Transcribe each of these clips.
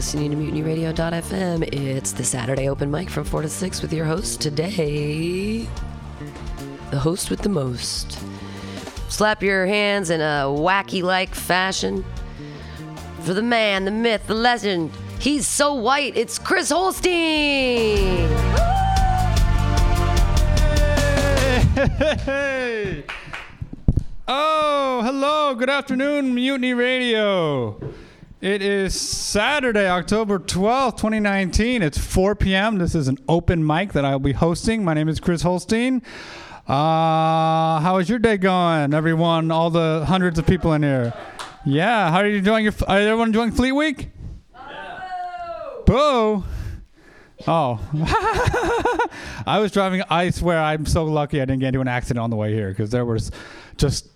listening to MutinyRadio.fm. It's the Saturday open mic from 4 to 6 with your host today, the host with the most. Slap your hands in a wacky-like fashion for the man, the myth, the legend. He's so white, it's Chris Holstein! Hey. Oh, hello, good afternoon, Mutiny Radio. It is Saturday, October 12th, 2019. It's 4 p.m. This is an open mic that I'll be hosting. My name is Chris Holstein. How is your day going, everyone? All the hundreds of people in here. Yeah, how are you doing? Are everyone enjoying Fleet Week? Yeah. Boo! Oh. I was driving. I swear I'm so lucky I didn't get into an accident on the way here because there was just...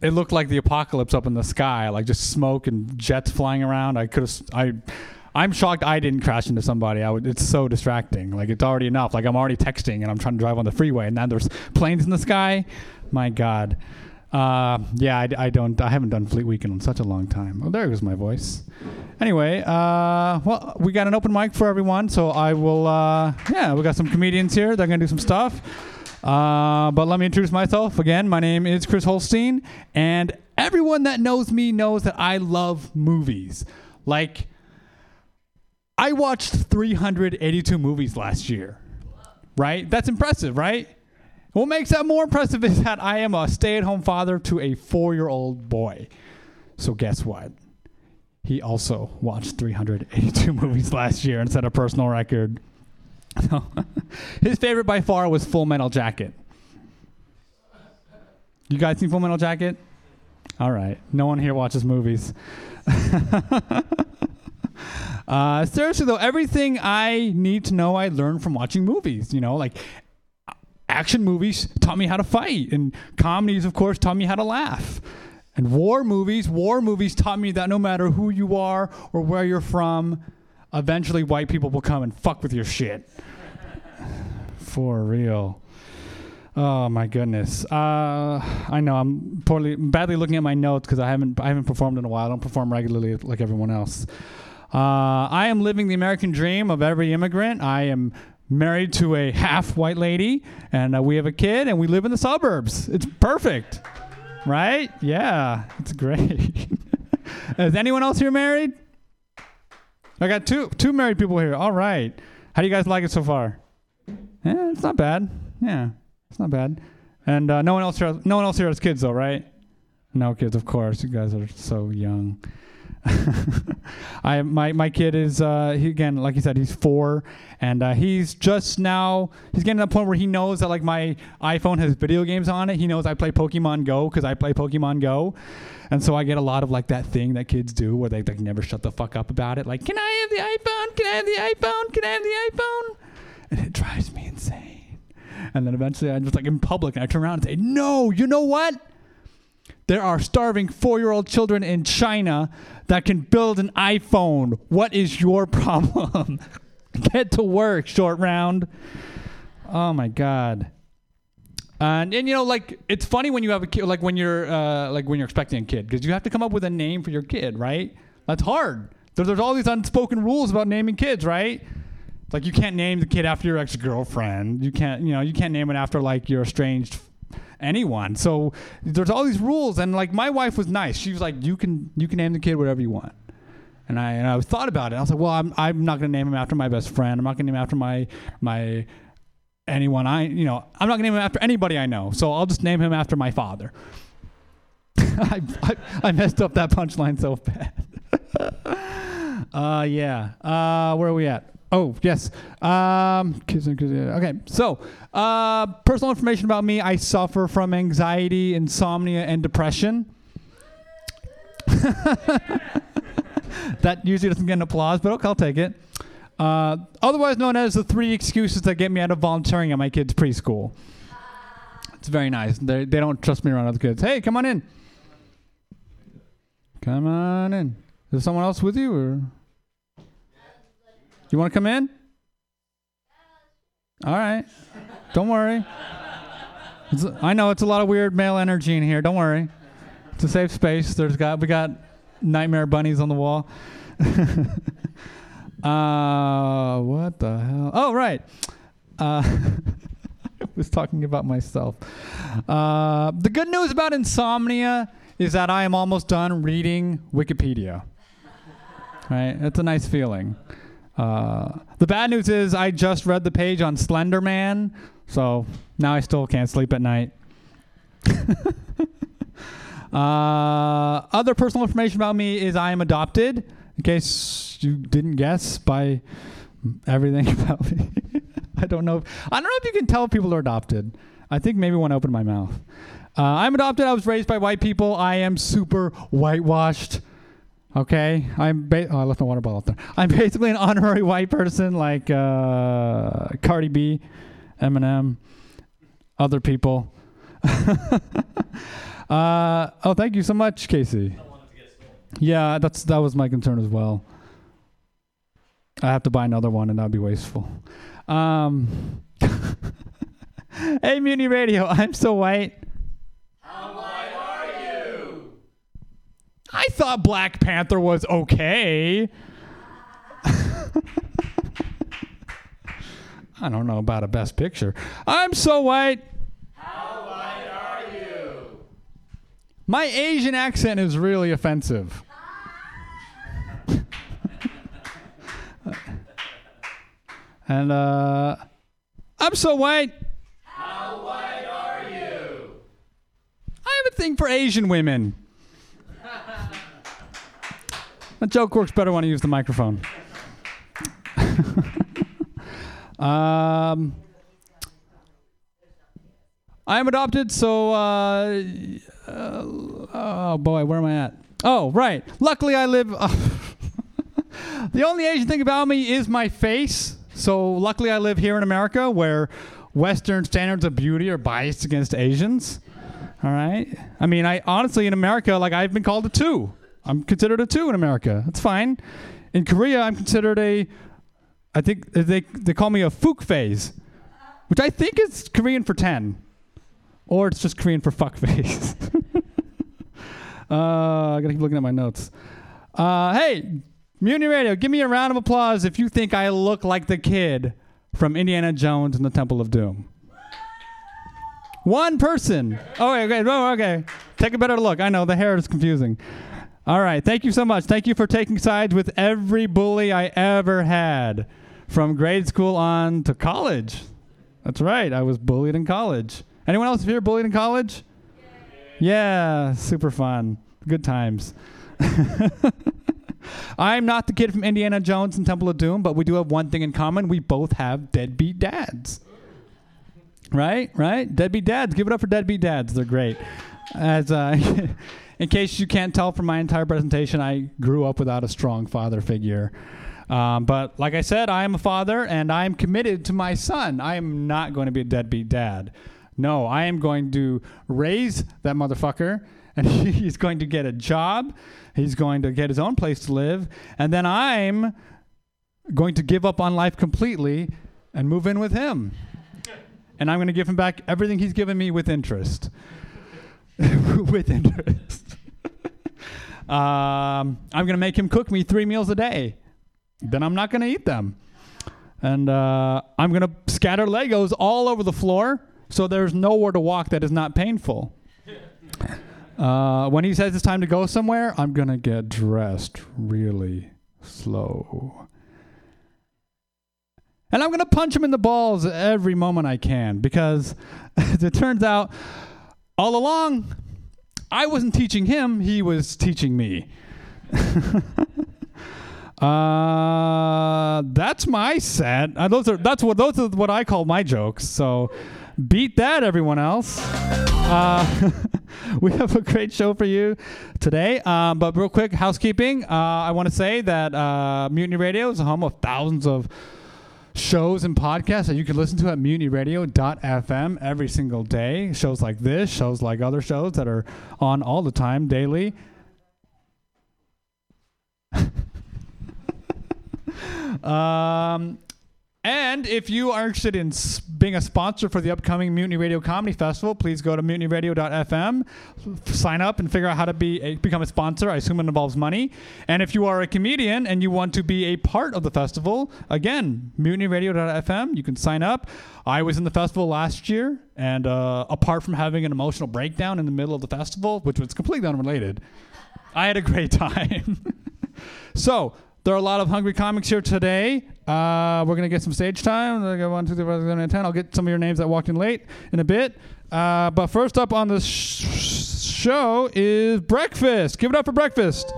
It looked like the apocalypse up in the sky, like just smoke and jets flying around. I'm shocked I didn't crash into somebody. It's so distracting. Like, it's already enough. Like, I'm already texting and I'm trying to drive on the freeway, and now there's planes in the sky. My God. I haven't done Fleet Weekend in such a long time. Oh, there goes my voice. Anyway, well, we got an open mic for everyone, so I will. We got some comedians here. They're gonna do some stuff. But let me introduce myself again. My name is Chris Holstein, and everyone that knows me knows that I love movies. Like, I watched 382 movies last year, right? That's impressive, right? What makes that more impressive is that I am a stay-at-home father to a 4-year-old boy. So guess what? He also watched 382 movies last year and set a personal record. His favorite by far was Full Metal Jacket. You guys seen Full Metal Jacket? All right. No one here watches movies. Seriously, though, everything I need to know I learned from watching movies. You know, like action movies taught me how to fight. And comedies, of course, taught me how to laugh. And war movies taught me that no matter who you are or where you're from, eventually white people will come and fuck with your shit. For real. Oh my goodness. I know I'm badly looking at my notes because I haven't performed in a while. I don't perform regularly like everyone else. I am living the American dream of every immigrant. I am married to a half white lady, and we have a kid, and we live in the suburbs. It's perfect. Right? Yeah, it's great. Is anyone else here married? I got two married people here. All right. How do you guys like it so far? Yeah, it's not bad. Yeah, it's not bad. And no one else here has kids, though, right? No kids, of course. You guys are so young. My kid is he, again, like you said, he's 4, and he's getting to the point where he knows that, like, my iPhone has video games on it. He knows I play Pokémon Go because I play Pokémon Go, and so I get a lot of, like, that thing that kids do where they, like, never shut the fuck up about it. Like, can I have the iPhone? Can I have the iPhone? Can I have the iPhone? And it drives me insane. And then eventually I'm just, like, in public, and I turn around and say, no, you know what? There are starving 4-year-old children in China that can build an iPhone. What is your problem? Get to work, short round. Oh, my God. And you know, like, it's funny when you have a kid, like when you're expecting a kid, because you have to come up with a name for your kid, right? That's hard. There's all these unspoken rules about naming kids, right? It's like you can't name the kid after your ex-girlfriend. You can't name it after, like, your estranged anyone. So there's all these rules, and, like, my wife was nice. She was like, you can name the kid whatever you want. And I thought about it. I was like, well, I'm not gonna name him after my best friend. I'm not gonna name him after my anyone I, you know, I'm not gonna name him after anybody I know. So I'll just name him after my father. I messed up that punchline so bad. Where are we at? Oh, yes. Okay. So, personal information about me. I suffer from anxiety, insomnia, and depression. That usually doesn't get an applause, but okay, I'll take it. Otherwise known as the 3 excuses that get me out of volunteering at my kids' preschool. It's very nice. They don't trust me around other kids. Hey, come on in. Come on in. Is someone else with you, or... You want to come in? All right. Don't worry. I know it's a lot of weird male energy in here. Don't worry. It's a safe space. We got nightmare bunnies on the wall. What the hell? Oh, right. I was talking about myself. The good news about insomnia is that I am almost done reading Wikipedia. Right? That's a nice feeling. The bad news is I just read the page on Slender Man, so now I still can't sleep at night. Other personal information about me is I am adopted, in case you didn't guess by everything about me. I don't know if you can tell people are adopted. I think maybe when I open my mouth. I'm adopted. I was raised by white people. I am super whitewashed. Okay? I left my water bottle up there. I'm basically an honorary white person like Cardi B, Eminem, other people. Oh, thank you so much, Casey. I wanted to get stolen. Yeah, that was my concern as well. I have to buy another one, and that would be wasteful. Hey, Muni Radio, I'm so white. How white are you? I thought Black Panther was okay. I don't know about a best picture. I'm so white. How white are you? My Asian accent is really offensive. And I'm so white. How white are you? I have a thing for Asian women. That joke works better when I use the microphone. I am adopted, so oh boy, where am I at? Oh, right. Luckily, I live. The only Asian thing about me is my face. So luckily I live here in America where Western standards of beauty are biased against Asians. All right. I mean, I honestly in America, like I've been called a 2. I'm considered a 2 in America. That's fine. In Korea, I'm considered I think they call me a fukface, which I think is Korean for 10. Or it's just Korean for fuckface. I gotta keep looking at my notes. Hey. Mutiny Radio, give me a round of applause if you think I look like the kid from Indiana Jones and the Temple of Doom. One person. Oh, okay. Take a better look. I know, the hair is confusing. All right, thank you so much. Thank you for taking sides with every bully I ever had from grade school on to college. That's right, I was bullied in college. Anyone else here bullied in college? Yeah, super fun. Good times. I'm not the kid from Indiana Jones and Temple of Doom, but we do have one thing in common. We both have deadbeat dads. Right? Deadbeat dads. Give it up for deadbeat dads. They're great. As in case you can't tell from my entire presentation, I grew up without a strong father figure. But like I said, I am a father, and I am committed to my son. I am not going to be a deadbeat dad. No, I am going to raise that motherfucker, and he's going to get a job. He's going to get his own place to live. And then I'm going to give up on life completely and move in with him. And I'm going to give him back everything he's given me with interest. I'm going to make him cook me 3 meals a day. Then I'm not going to eat them. And I'm going to scatter Legos all over the floor so there's nowhere to walk that is not painful. When he says it's time to go somewhere, I'm going to get dressed really slow. And I'm going to punch him in the balls every moment I can because, as it turns out, all along, I wasn't teaching him. He was teaching me. That's my set. Those are what I call my jokes. So beat that, everyone else. We have a great show for you today. But real quick, housekeeping. I want to say that Mutiny Radio is a home of thousands of shows and podcasts that you can listen to at mutinyradio.fm every single day. Shows like this, shows like other shows that are on all the time, daily. And if you are interested in being a sponsor for the upcoming Mutiny Radio Comedy Festival, please go to mutinyradio.fm, sign up, and figure out how to become a sponsor. I assume it involves money. And if you are a comedian and you want to be a part of the festival, again, mutinyradio.fm, you can sign up. I was in the festival last year, and apart from having an emotional breakdown in the middle of the festival, which was completely unrelated, I had a great time. So, there are a lot of hungry comics here today. We're going to get some stage time. One, two, three, four, five, six, seven, eight, 10. I'll get some of your names that walked in late in a bit. But first up on the show is Breakfast. Give it up for Breakfast.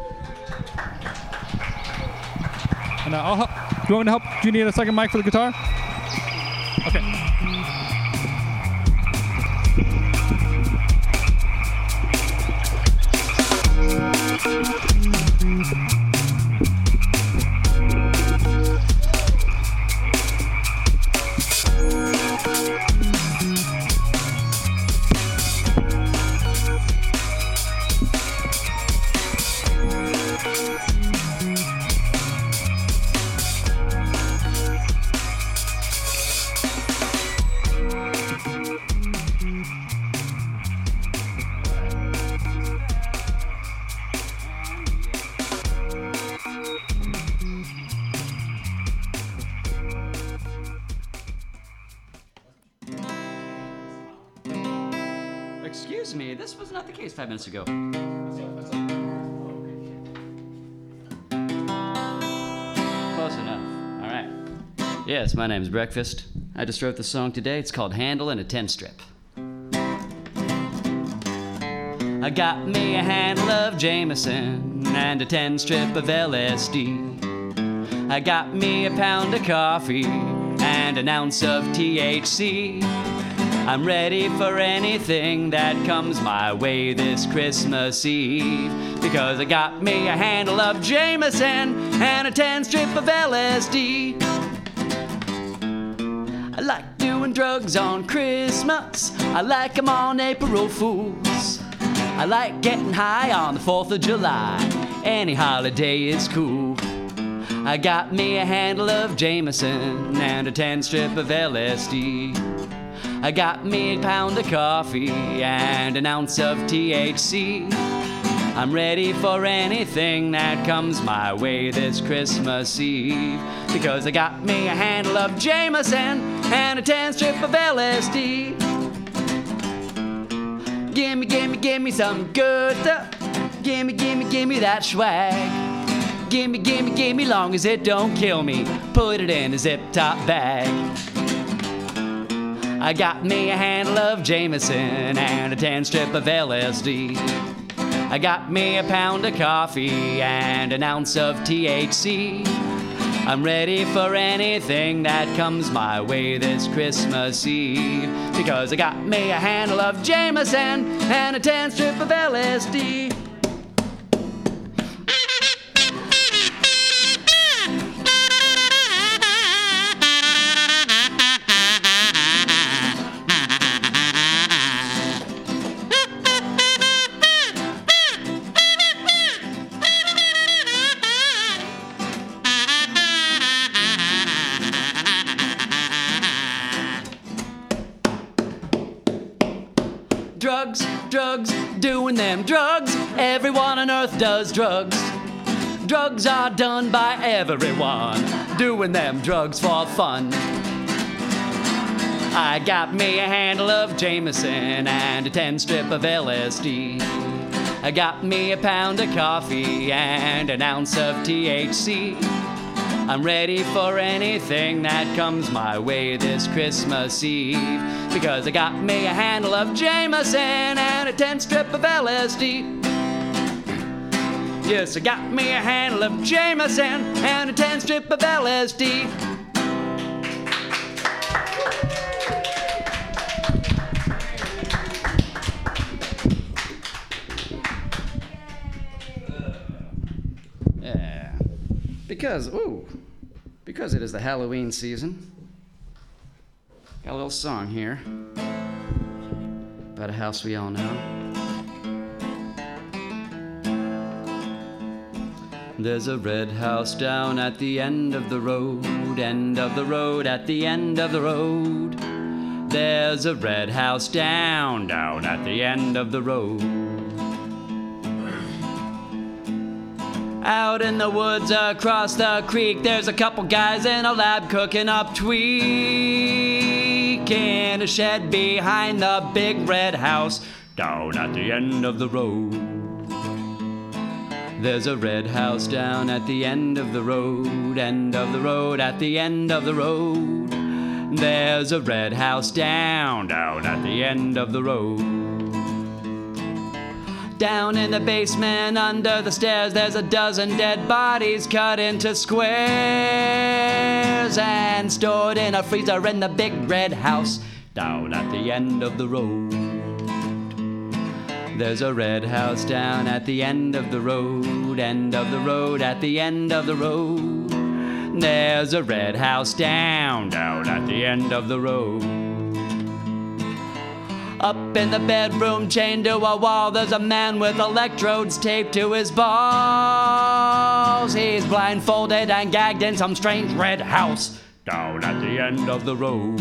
And I'll help. Do you want me to help? Do you need a second mic for the guitar? Okay. This was not the case 5 minutes ago. Close enough. All right. Yes, my name's Breakfast. I just wrote the song today. It's called Handle and a 10-Strip. I got me a handle of Jameson and a 10-strip of LSD. I got me a pound of coffee and an ounce of THC. I'm ready for anything that comes my way this Christmas Eve, because I got me a handle of Jameson and a 10-strip of LSD. I like doing drugs on Christmas. I like 'em on April Fools. I like getting high on the 4th of July. Any holiday is cool. I got me a handle of Jameson and a 10-strip of LSD. I got me a pound of coffee and an ounce of THC. I'm ready for anything that comes my way this Christmas Eve, because I got me a handle of Jameson and a 10-strip of LSD. Gimme, gimme, gimme some good stuff. Gimme, gimme, gimme that swag. Gimme, gimme, gimme, long as it don't kill me. Put it in a zip-top bag. I got me a handle of Jameson and a 10-strip of LSD. I got me a pound of coffee and an ounce of THC. I'm ready for anything that comes my way this Christmas Eve, because I got me a handle of Jameson and a 10-strip of LSD. Drugs, everyone on earth does drugs. Drugs are done by everyone, doing them drugs for fun. I got me a handle of Jameson and a 10-strip of LSD. I got me a pound of coffee and an ounce of THC. I'm ready for anything that comes my way this Christmas Eve, because I got me a handle of Jameson and a 10-strip of LSD. Yes, I got me a handle of Jameson and a 10-strip of LSD. Yeah, because it is the Halloween season. Got a little song here about a house we all know. There's a red house down at the end of the road, end of the road, at the end of the road. There's a red house down, down at the end of the road. Out in the woods across the creek, there's a couple guys in a lab cooking up tweak in a shed behind the big red house, down at the end of the road. There's a red house down at the end of the road, end of the road, at the end of the road. There's a red house down, down at the end of the road. Down in the basement under the stairs, there's a dozen dead bodies cut into squares and stored in a freezer in the big red house, down at the end of the road. There's a red house down at the end of the road, end of the road, at the end of the road. There's a red house down, down at the end of the road. Up in the bedroom, chained to a wall, there's a man with electrodes taped to his balls. He's blindfolded and gagged in some strange red house, down at the end of the road.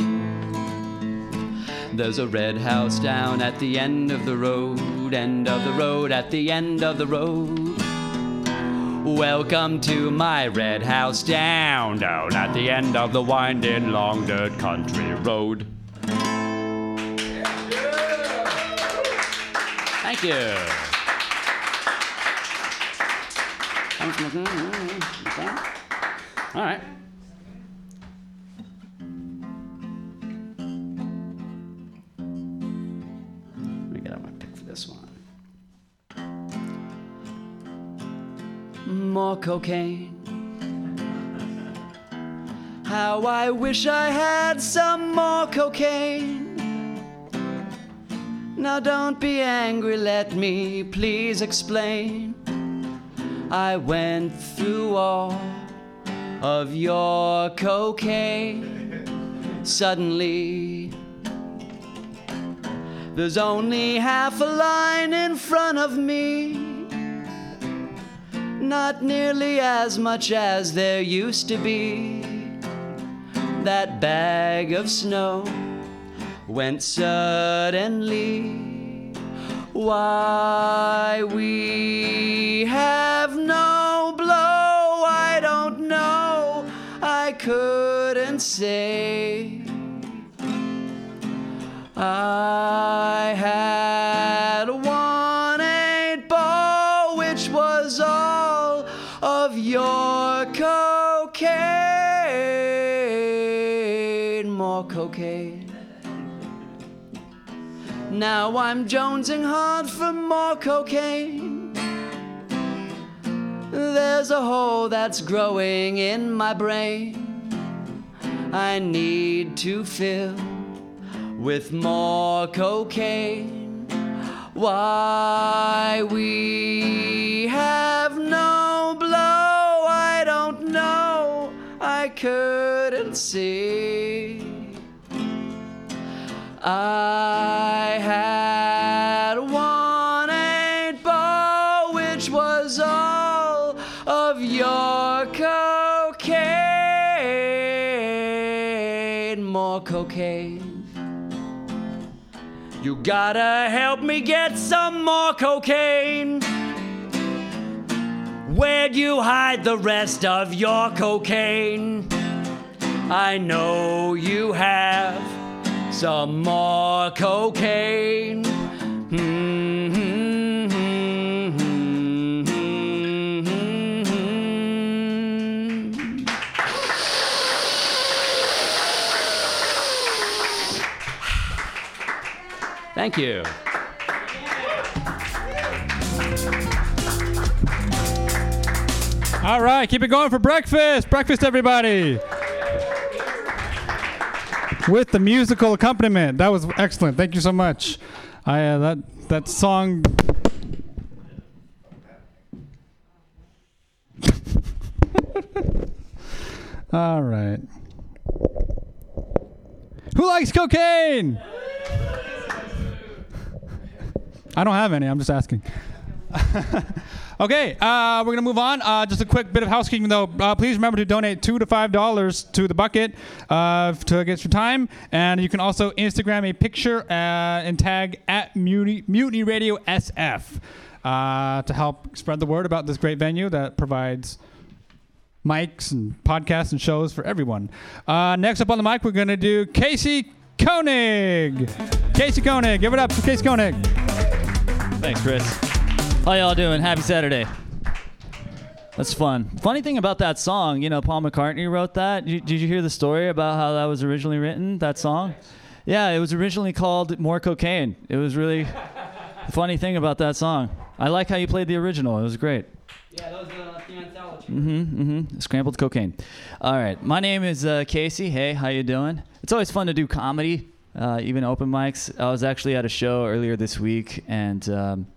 There's a red house down at the end of the road, end of the road, at the end of the road. Welcome to my red house down, down at the end of the winding long dirt country road. Thank you. All right. More cocaine. How I wish I had some more cocaine. Now don't be angry, let me please explain. I went through all of your cocaine. Suddenly, there's only half a line in front of me. Not nearly as much as there used to be. That bag of snow went suddenly. Why we have no blow, I don't know. I couldn't say. I had one eight ball, which was all of your cocaine. More cocaine. Now I'm jonesing hard for more cocaine. There's a hole that's growing in my brain. I need to fill with more cocaine. Why we have no blow, I don't know, I couldn't see. I had one eight ball, which was all of your cocaine. More cocaine. You gotta help me get some more cocaine. Where'd you hide the rest of your cocaine? I know you have some more cocaine. Thank you. All right, keep it going for breakfast. Breakfast, everybody. With the musical accompaniment. That was excellent. Thank you so much. That song. All right. Who likes cocaine? I don't have any. I'm just asking. Okay, we're going to move on. Just a quick bit of housekeeping, though. Please remember to donate $2 to $5 to the bucket to get your time. And you can also Instagram a picture and tag at Mutiny Radio SF to help spread the word about this great venue that provides mics and podcasts and shows for everyone. Next up on the mic, we're going to do Casey Koenig. Casey Koenig. Give it up for Casey Koenig. Thanks, Chris. How y'all doing? Happy Saturday. That's fun. Funny thing about that song, you know, Paul McCartney wrote that. Did you hear the story about how that was originally written, that song? Yeah, it was originally called More Cocaine. It was really the funny thing about that song. I like how you played the original. It was great. Yeah, that was the anthology. Scrambled cocaine. All right. My name is Casey. Hey, how you doing? It's always fun to do comedy, even open mics. I was actually at a show earlier this week, and...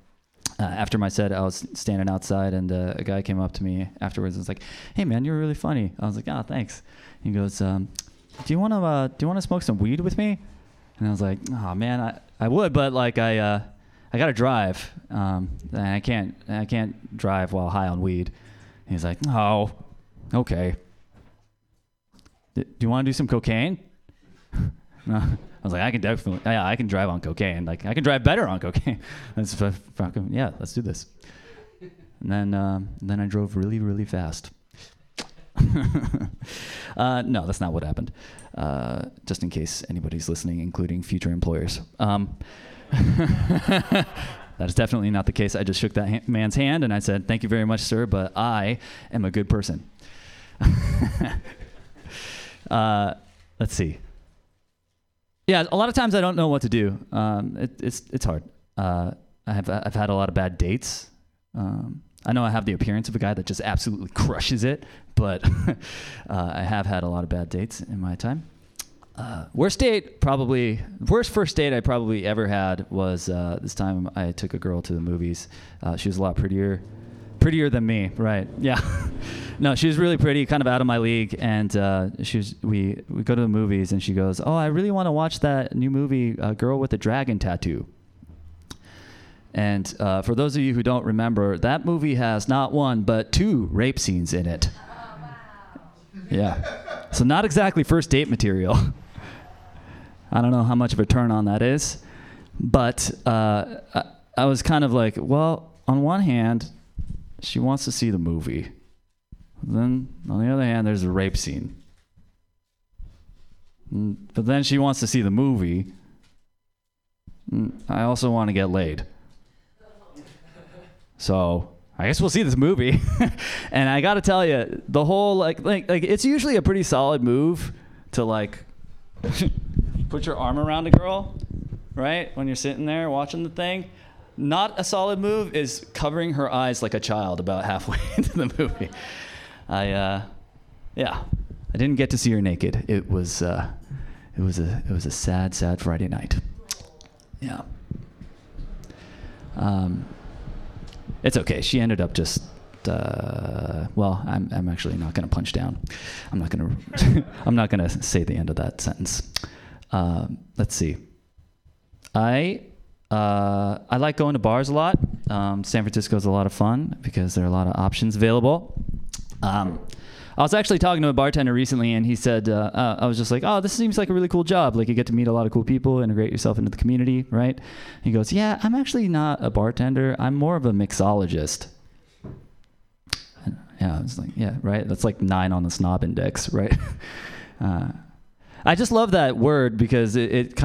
after my set, I was standing outside, and a guy came up to me afterwards and was like, "Hey, man, you're really funny." I was like, "Oh, thanks." He goes, "Do you want to smoke some weed with me?" And I was like, "Oh, man, I would, but like I gotta drive, and I can't drive while high on weed." And he's like, "Oh, okay. Do you want to do some cocaine?" No. I was like, I can drive on cocaine. Like, I can drive better on cocaine. Yeah, let's do this. And then I drove really, really fast. No, that's not what happened. Just in case anybody's listening, including future employers. That is definitely not the case. I just shook that man's hand and I said, "Thank you very much, sir, but I am a good person." Let's see. Yeah, a lot of times I don't know what to do. It's hard. I've had a lot of bad dates. I know I have the appearance of a guy that just absolutely crushes it, but I have had a lot of bad dates in my time. Worst first date I probably ever had was this time I took a girl to the movies. She was a lot prettier than me, right? Yeah. No, she was really pretty, kind of out of my league, and we go to the movies, and she goes, "Oh, I really want to watch that new movie, Girl with a Dragon Tattoo." And for those of you who don't remember, that movie has not one but two rape scenes in it. Oh, wow. Yeah. So not exactly first date material. I don't know how much of a turn on that is, but I was kind of like, well, on one hand, she wants to see the movie. Then, on the other hand, there's a rape scene. But then she wants to see the movie. I also want to get laid. So, I guess we'll see this movie. And I got to tell you, the whole, like it's usually a pretty solid move to, like, put your arm around a girl, right? When you're sitting there watching the thing. Not a solid move is covering her eyes like a child about halfway into the movie. I didn't get to see her naked. It was a sad, sad Friday night. Yeah. It's okay. She ended up just. I'm actually not gonna punch down. I'm not gonna say the end of that sentence. Let's see. I like going to bars a lot. San Francisco is a lot of fun because there are a lot of options available. I was actually talking to a bartender recently, and he said, I was just like, "Oh, this seems like a really cool job. Like, you get to meet a lot of cool people, integrate yourself into the community, right?" And he goes, "Yeah, I'm actually not a bartender. I'm more of a mixologist." And, yeah, I was like, yeah, right? That's like 9 on the snob index, right? I just love that word because it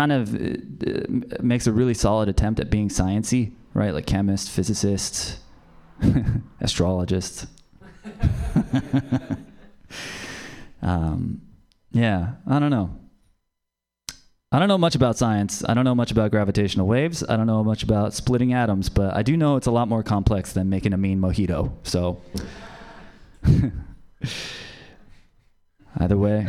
makes a really solid attempt at being science-y, right? Like chemists, physicists, astrologists. Yeah, I don't know. I don't know much about science. I don't know much about gravitational waves. I don't know much about splitting atoms, but I do know it's a lot more complex than making a mean mojito. So either way...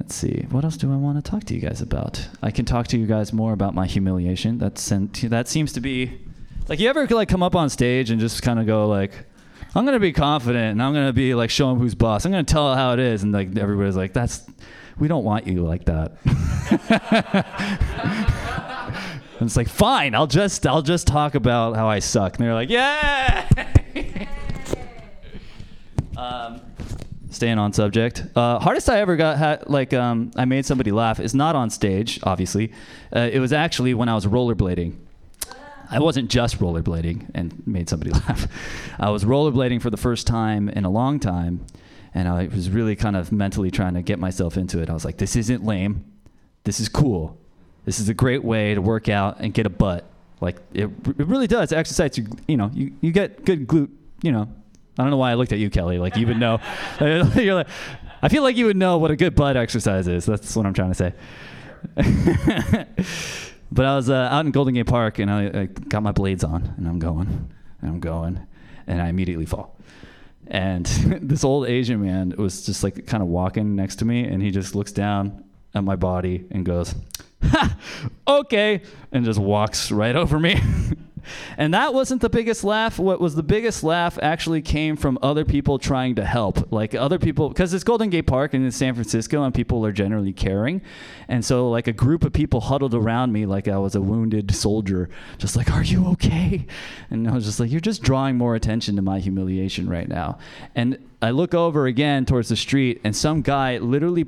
Let's see. What else do I want to talk to you guys about? I can talk to you guys more about my humiliation. That seems to be... Like, you ever, like, come up on stage and just kind of go, like, "I'm going to be confident, and I'm going to be, like, show them who's boss. I'm going to tell how it is." And, like, everybody's like, "We don't want you like that." And it's like, fine, I'll just talk about how I suck. And they're like, yeah. Staying on subject. Hardest I ever got, I made somebody laugh. It's not on stage, obviously. It was actually when I was rollerblading. I wasn't just rollerblading and made somebody laugh. I was rollerblading for the first time in a long time, and I was really kind of mentally trying to get myself into it. I was like, this isn't lame. This is cool. This is a great way to work out and get a butt. Like, it really does. Exercise, you get good glute, I don't know why I looked at you, Kelly. Like, you would know. You're like, I feel like you would know what a good butt exercise is. That's what I'm trying to say. But I was out in Golden Gate Park, and I got my blades on, and I'm going, and I immediately fall. And this old Asian man was just like kind of walking next to me, and he just looks down at my body and goes, ha, okay, and just walks right over me. And that wasn't the biggest laugh. What was the biggest laugh actually came from other people trying to help. Like other people, because it's Golden Gate Park and it's San Francisco and people are generally caring. And so like a group of people huddled around me like I was a wounded soldier. Just like, are you okay? And I was just like, you're just drawing more attention to my humiliation right now. And I look over again towards the street and some guy literally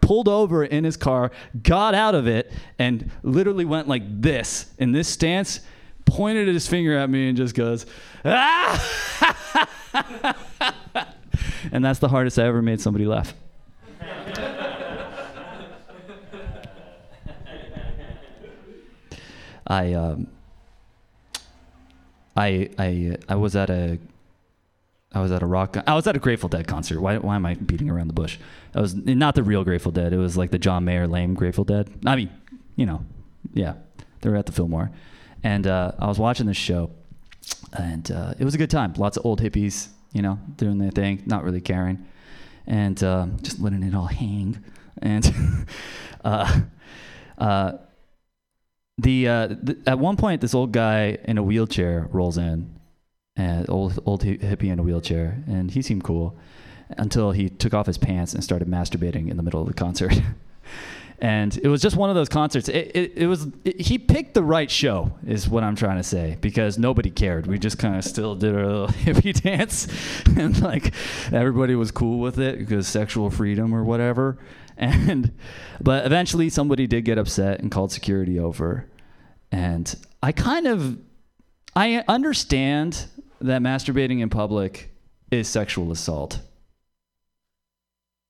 pulled over in his car, got out of it, and literally went like this in this stance, pointed his finger at me and just goes, ah! And that's the hardest I ever made somebody laugh. I was at a Grateful Dead concert. Why am I beating around the bush? I was not the real Grateful Dead. It was like the John Mayer lame Grateful Dead. I mean, yeah, they were at the Fillmore. And I was watching this show, and it was a good time. Lots of old hippies, doing their thing, not really caring, and just letting it all hang. And at one point, this old guy in a wheelchair rolls in, an old hippie in a wheelchair, and he seemed cool until he took off his pants and started masturbating in the middle of the concert. And it was just one of those concerts. He picked the right show, is what I'm trying to say, because nobody cared. We just kind of still did our little hippie dance, and like everybody was cool with it because sexual freedom or whatever. But eventually somebody did get upset and called security over. And I understand that masturbating in public is sexual assault.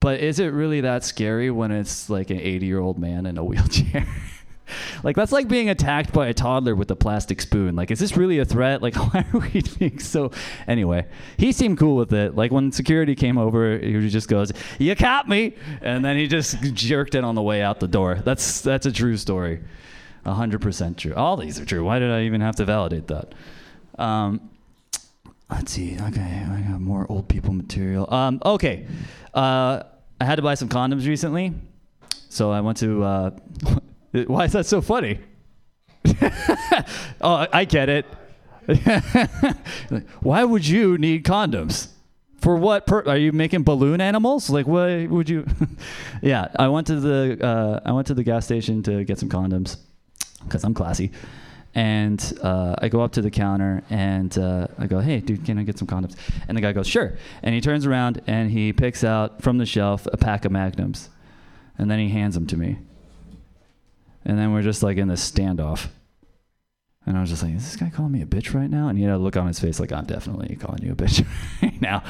But is it really that scary when it's like an 80-year-old man in a wheelchair? Like, that's like being attacked by a toddler with a plastic spoon. Like, is this really a threat? Like, why are we being so... Anyway, he seemed cool with it. Like, when security came over, he just goes, you caught me! And then he just jerked it on the way out the door. That's a true story. 100% true. All these are true. Why did I even have to validate that? Let's see. Okay, I got more old people material. Okay. I had to buy some condoms recently, so I went to, why is that so funny? Oh, I get it. Why would you need condoms? For what? Are you making balloon animals? Like, why would you? Yeah, I went to the gas station to get some condoms, because I'm classy. And I go up to the counter, and I go, hey, dude, can I get some condoms? And the guy goes, sure. And he turns around, and he picks out from the shelf a pack of Magnums. And then he hands them to me. And then we're just, like, in this standoff. And I was just like, is this guy calling me a bitch right now? And he had a look on his face like, I'm definitely calling you a bitch right now.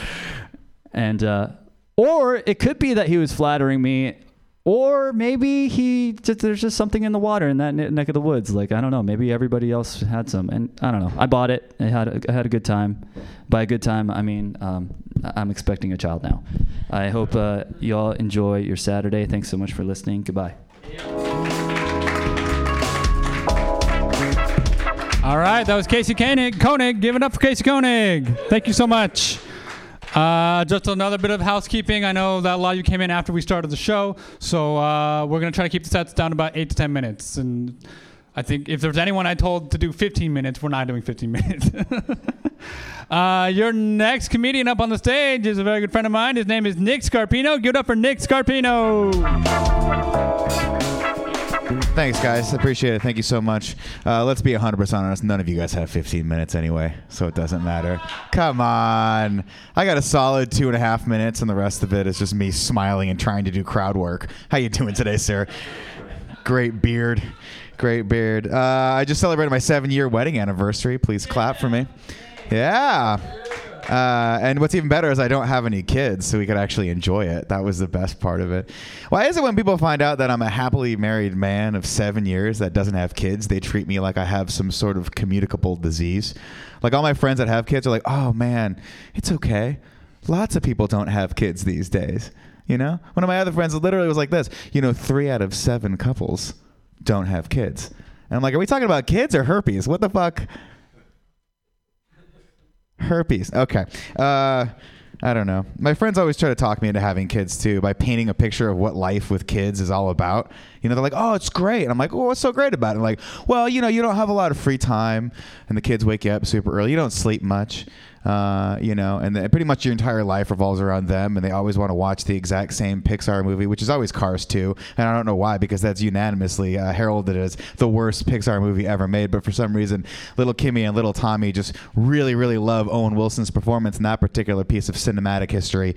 And or it could be that he was flattering me. Or maybe there's just something in the water in that neck of the woods. Like, I don't know. Maybe everybody else had some. And I don't know. I bought it. I had a good time. By a good time, I mean I'm expecting a child now. I hope you all enjoy your Saturday. Thanks so much for listening. Goodbye. All right. That was Casey Koenig. Give it up for Casey Koenig. Thank you so much. Just another bit of housekeeping. I know that a lot of you came in after we started the show, so we're going to try to keep the sets down about 8 to 10 minutes. And I think if there's anyone I told to do 15 minutes, we're not doing 15 minutes. Your next comedian up on the stage is a very good friend of mine. His name is Nick Scarpino. Give it up for Nick Scarpino. Thanks, guys. I appreciate it. Thank you so much. Let's be 100% honest. None of you guys have 15 minutes anyway, so it doesn't matter. Come on. I got a solid 2.5 minutes, and the rest of it is just me smiling and trying to do crowd work. How you doing today, sir? Great beard. Great beard. I just celebrated my 7-year wedding anniversary. Please clap for me. Yeah. And what's even better is I don't have any kids, so we could actually enjoy it. That was the best part of it. Why is it when people find out that I'm a happily married man of 7 years that doesn't have kids, they treat me like I have some sort of communicable disease? Like all my friends that have kids are like, oh man, it's okay. Lots of people don't have kids these days. You know, one of my other friends literally was like this, you know, 3 out of 7 couples don't have kids. And I'm like, are we talking about kids or herpes? What the fuck? Herpes. Okay. I don't know. My friends always try to talk me into having kids too by painting a picture of what life with kids is all about. You know, they're like, oh, it's great. And I'm like, oh, what's so great about it? I'm like, well, you know, you don't have a lot of free time and the kids wake you up super early. You don't sleep much. You know, and pretty much your entire life revolves around them, and they always want to watch the exact same Pixar movie, which is always Cars 2, and I don't know why, because that's unanimously heralded as the worst Pixar movie ever made, but for some reason, Little Kimmy and Little Tommy just really, really love Owen Wilson's performance in that particular piece of cinematic history.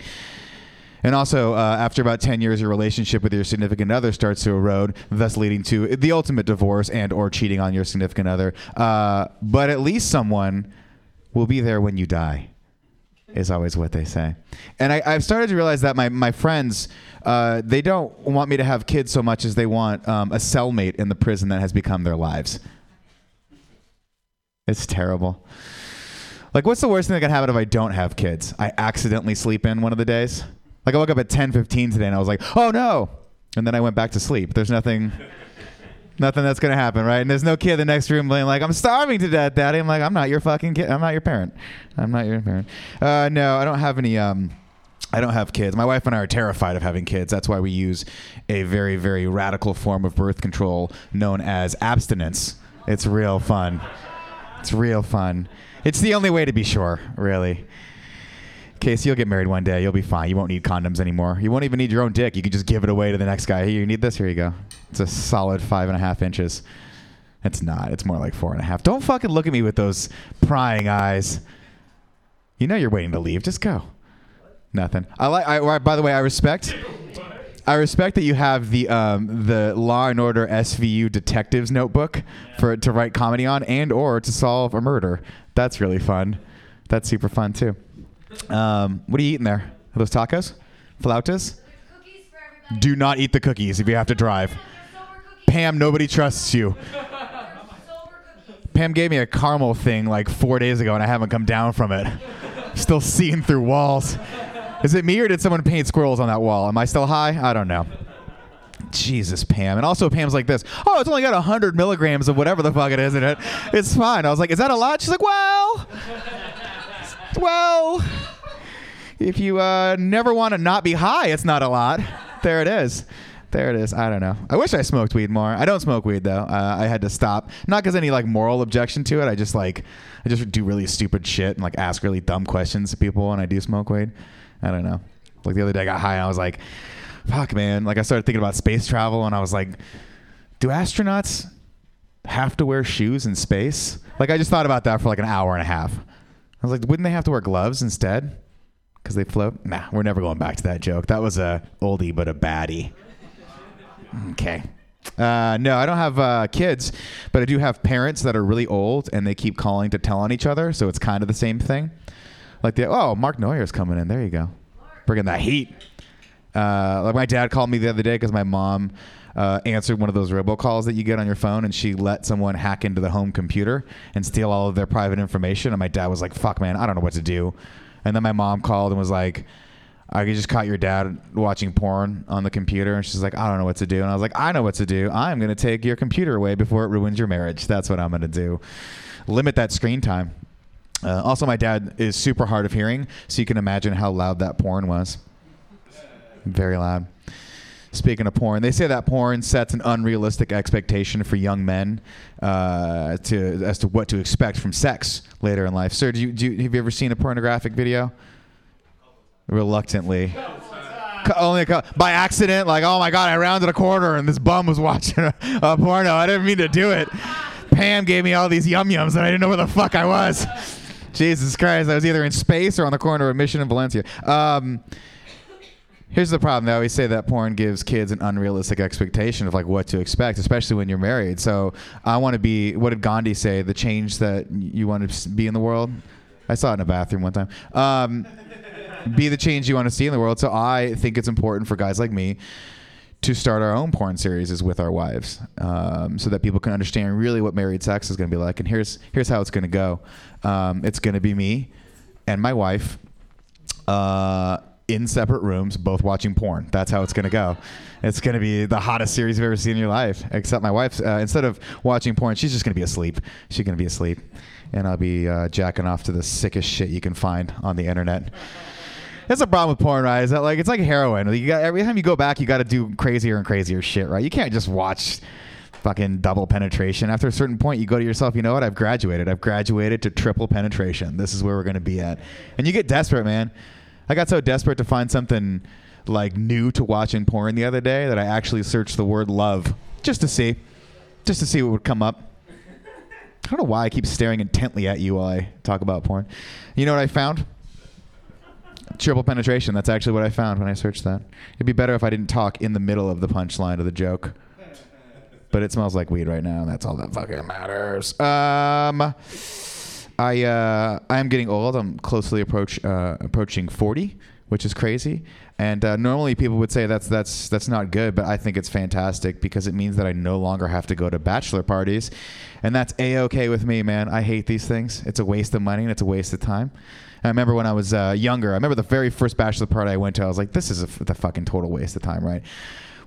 And also, after about 10 years, your relationship with your significant other starts to erode, thus leading to the ultimate divorce and or cheating on your significant other, but at least someone will be there when you die, is always what they say. And I've started to realize that my friends, they don't want me to have kids so much as they want a cellmate in the prison that has become their lives. It's terrible. Like, what's the worst thing that can happen if I don't have kids? I accidentally sleep in one of the days. Like, I woke up at 10:15 today, and I was like, oh, no. And then I went back to sleep. There's nothing... Nothing that's going to happen, right? And there's no kid in the next room being like, I'm starving to death, Daddy. I'm like, I'm not your fucking kid. I'm not your parent. I'm not your parent. No, I don't have any... I don't have kids. My wife and I are terrified of having kids. That's why we use a very, very radical form of birth control known as abstinence. It's real fun. It's real fun. It's the only way to be sure, really. Casey, you'll get married one day. You'll be fine. You won't need condoms anymore. You won't even need your own dick. You can just give it away to the next guy. Here, you need this? Here you go. It's a solid 5.5 inches. It's not. It's more like 4.5. Don't fucking look at me with those prying eyes. You know you're waiting to leave. Just go. Nothing. By the way, I respect that you have the Law and Order SVU detectives notebook for to write comedy on and or to solve a murder. That's really fun. That's super fun too. What are you eating there? Are those tacos? Flautas? Cookies for everybody. Do not eat the cookies if you have to drive. Pam, nobody trusts you. Pam gave me a caramel thing like 4 days ago and I haven't come down from it. Still seeing through walls. Is it me or did someone paint squirrels on that wall? Am I still high? I don't know. Jesus, Pam. And also Pam's like this. Oh, it's only got 100 milligrams of whatever the fuck it is in it. It's fine. I was like, is that a lot? She's like, well, if you never want to not be high, it's not a lot. There it is. I don't know. I wish I smoked weed more. I don't smoke weed, though. I had to stop. Not because any, like, moral objection to it. I just do really stupid shit and, like, ask really dumb questions to people when I do smoke weed. I don't know. Like, the other day I got high and I was like, fuck, man. Like, I started thinking about space travel and I was like, do astronauts have to wear shoes in space? Like, I just thought about that for, like, an hour and a half. I was like, wouldn't they have to wear gloves instead? Because they float? Nah, we're never going back to that joke. That was a oldie but a baddie. Okay. No, I don't have kids, but I do have parents that are really old, and they keep calling to tell on each other, so it's kind of the same thing. Like, Mark Neuer's coming in. There you go. Bringing that heat. Like my dad called me the other day because my mom answered one of those robocalls that you get on your phone, and she let someone hack into the home computer and steal all of their private information. And my dad was like, fuck, man, I don't know what to do. And then my mom called and was like, I just caught your dad watching porn on the computer. And she's like, I don't know what to do. And I was like, I know what to do. I'm going to take your computer away before it ruins your marriage. That's what I'm going to do. Limit that screen time. Also, my dad is super hard of hearing, so you can imagine how loud that porn was. Very loud. Speaking of porn, they say that porn sets an unrealistic expectation for young men as to what to expect from sex later in life. Sir, have you ever seen a pornographic video? Reluctantly. by accident, like, oh my God, I rounded a corner and this bum was watching a porno. I didn't mean to do it. Pam gave me all these yum-yums and I didn't know where the fuck I was. Jesus Christ, I was either in space or on the corner of Mission and Valencia. Here's the problem. They always say that porn gives kids an unrealistic expectation of like what to expect, especially when you're married. So I want to be, what did Gandhi say, the change that you want to be in the world? I saw it in a bathroom one time. Be the change you want to see in the world. So I think it's important for guys like me to start our own porn series with our wives, so that people can understand really what married sex is going to be like. And here's how it's going to go. It's going to be me and my wife in separate rooms, both watching porn. That's how it's going to go. It's going to be the hottest series you've ever seen in your life, except my wife's, instead of watching porn, she's just going to be asleep. She's going to be asleep. And I'll be jacking off to the sickest shit you can find on the internet. That's the problem with porn, right? Is that like, it's like heroin. You got, every time you go back, you got to do crazier and crazier shit, right? You can't just watch fucking double penetration. After a certain point, you go to yourself, you know what? I've graduated to triple penetration. This is where we're going to be at. And you get desperate, man. I got so desperate to find something like new to watch in porn the other day that I actually searched the word love just to see what would come up. I don't know why I keep staring intently at you while I talk about porn. You know what I found? Triple penetration. That's actually what I found when I searched that. It'd be better if I didn't talk in the middle of the punchline of the joke. But it smells like weed right now, and that's all that fucking matters. I am getting old. I'm closely approaching 40, which is crazy. And normally people would say that's not good, but I think it's fantastic because it means that I no longer have to go to bachelor parties, and that's A-okay with me, man. I hate these things. It's a waste of money and it's a waste of time. And I remember when I was younger, I remember the very first bachelor party I went to, I was like, this is the fucking total waste of time, right?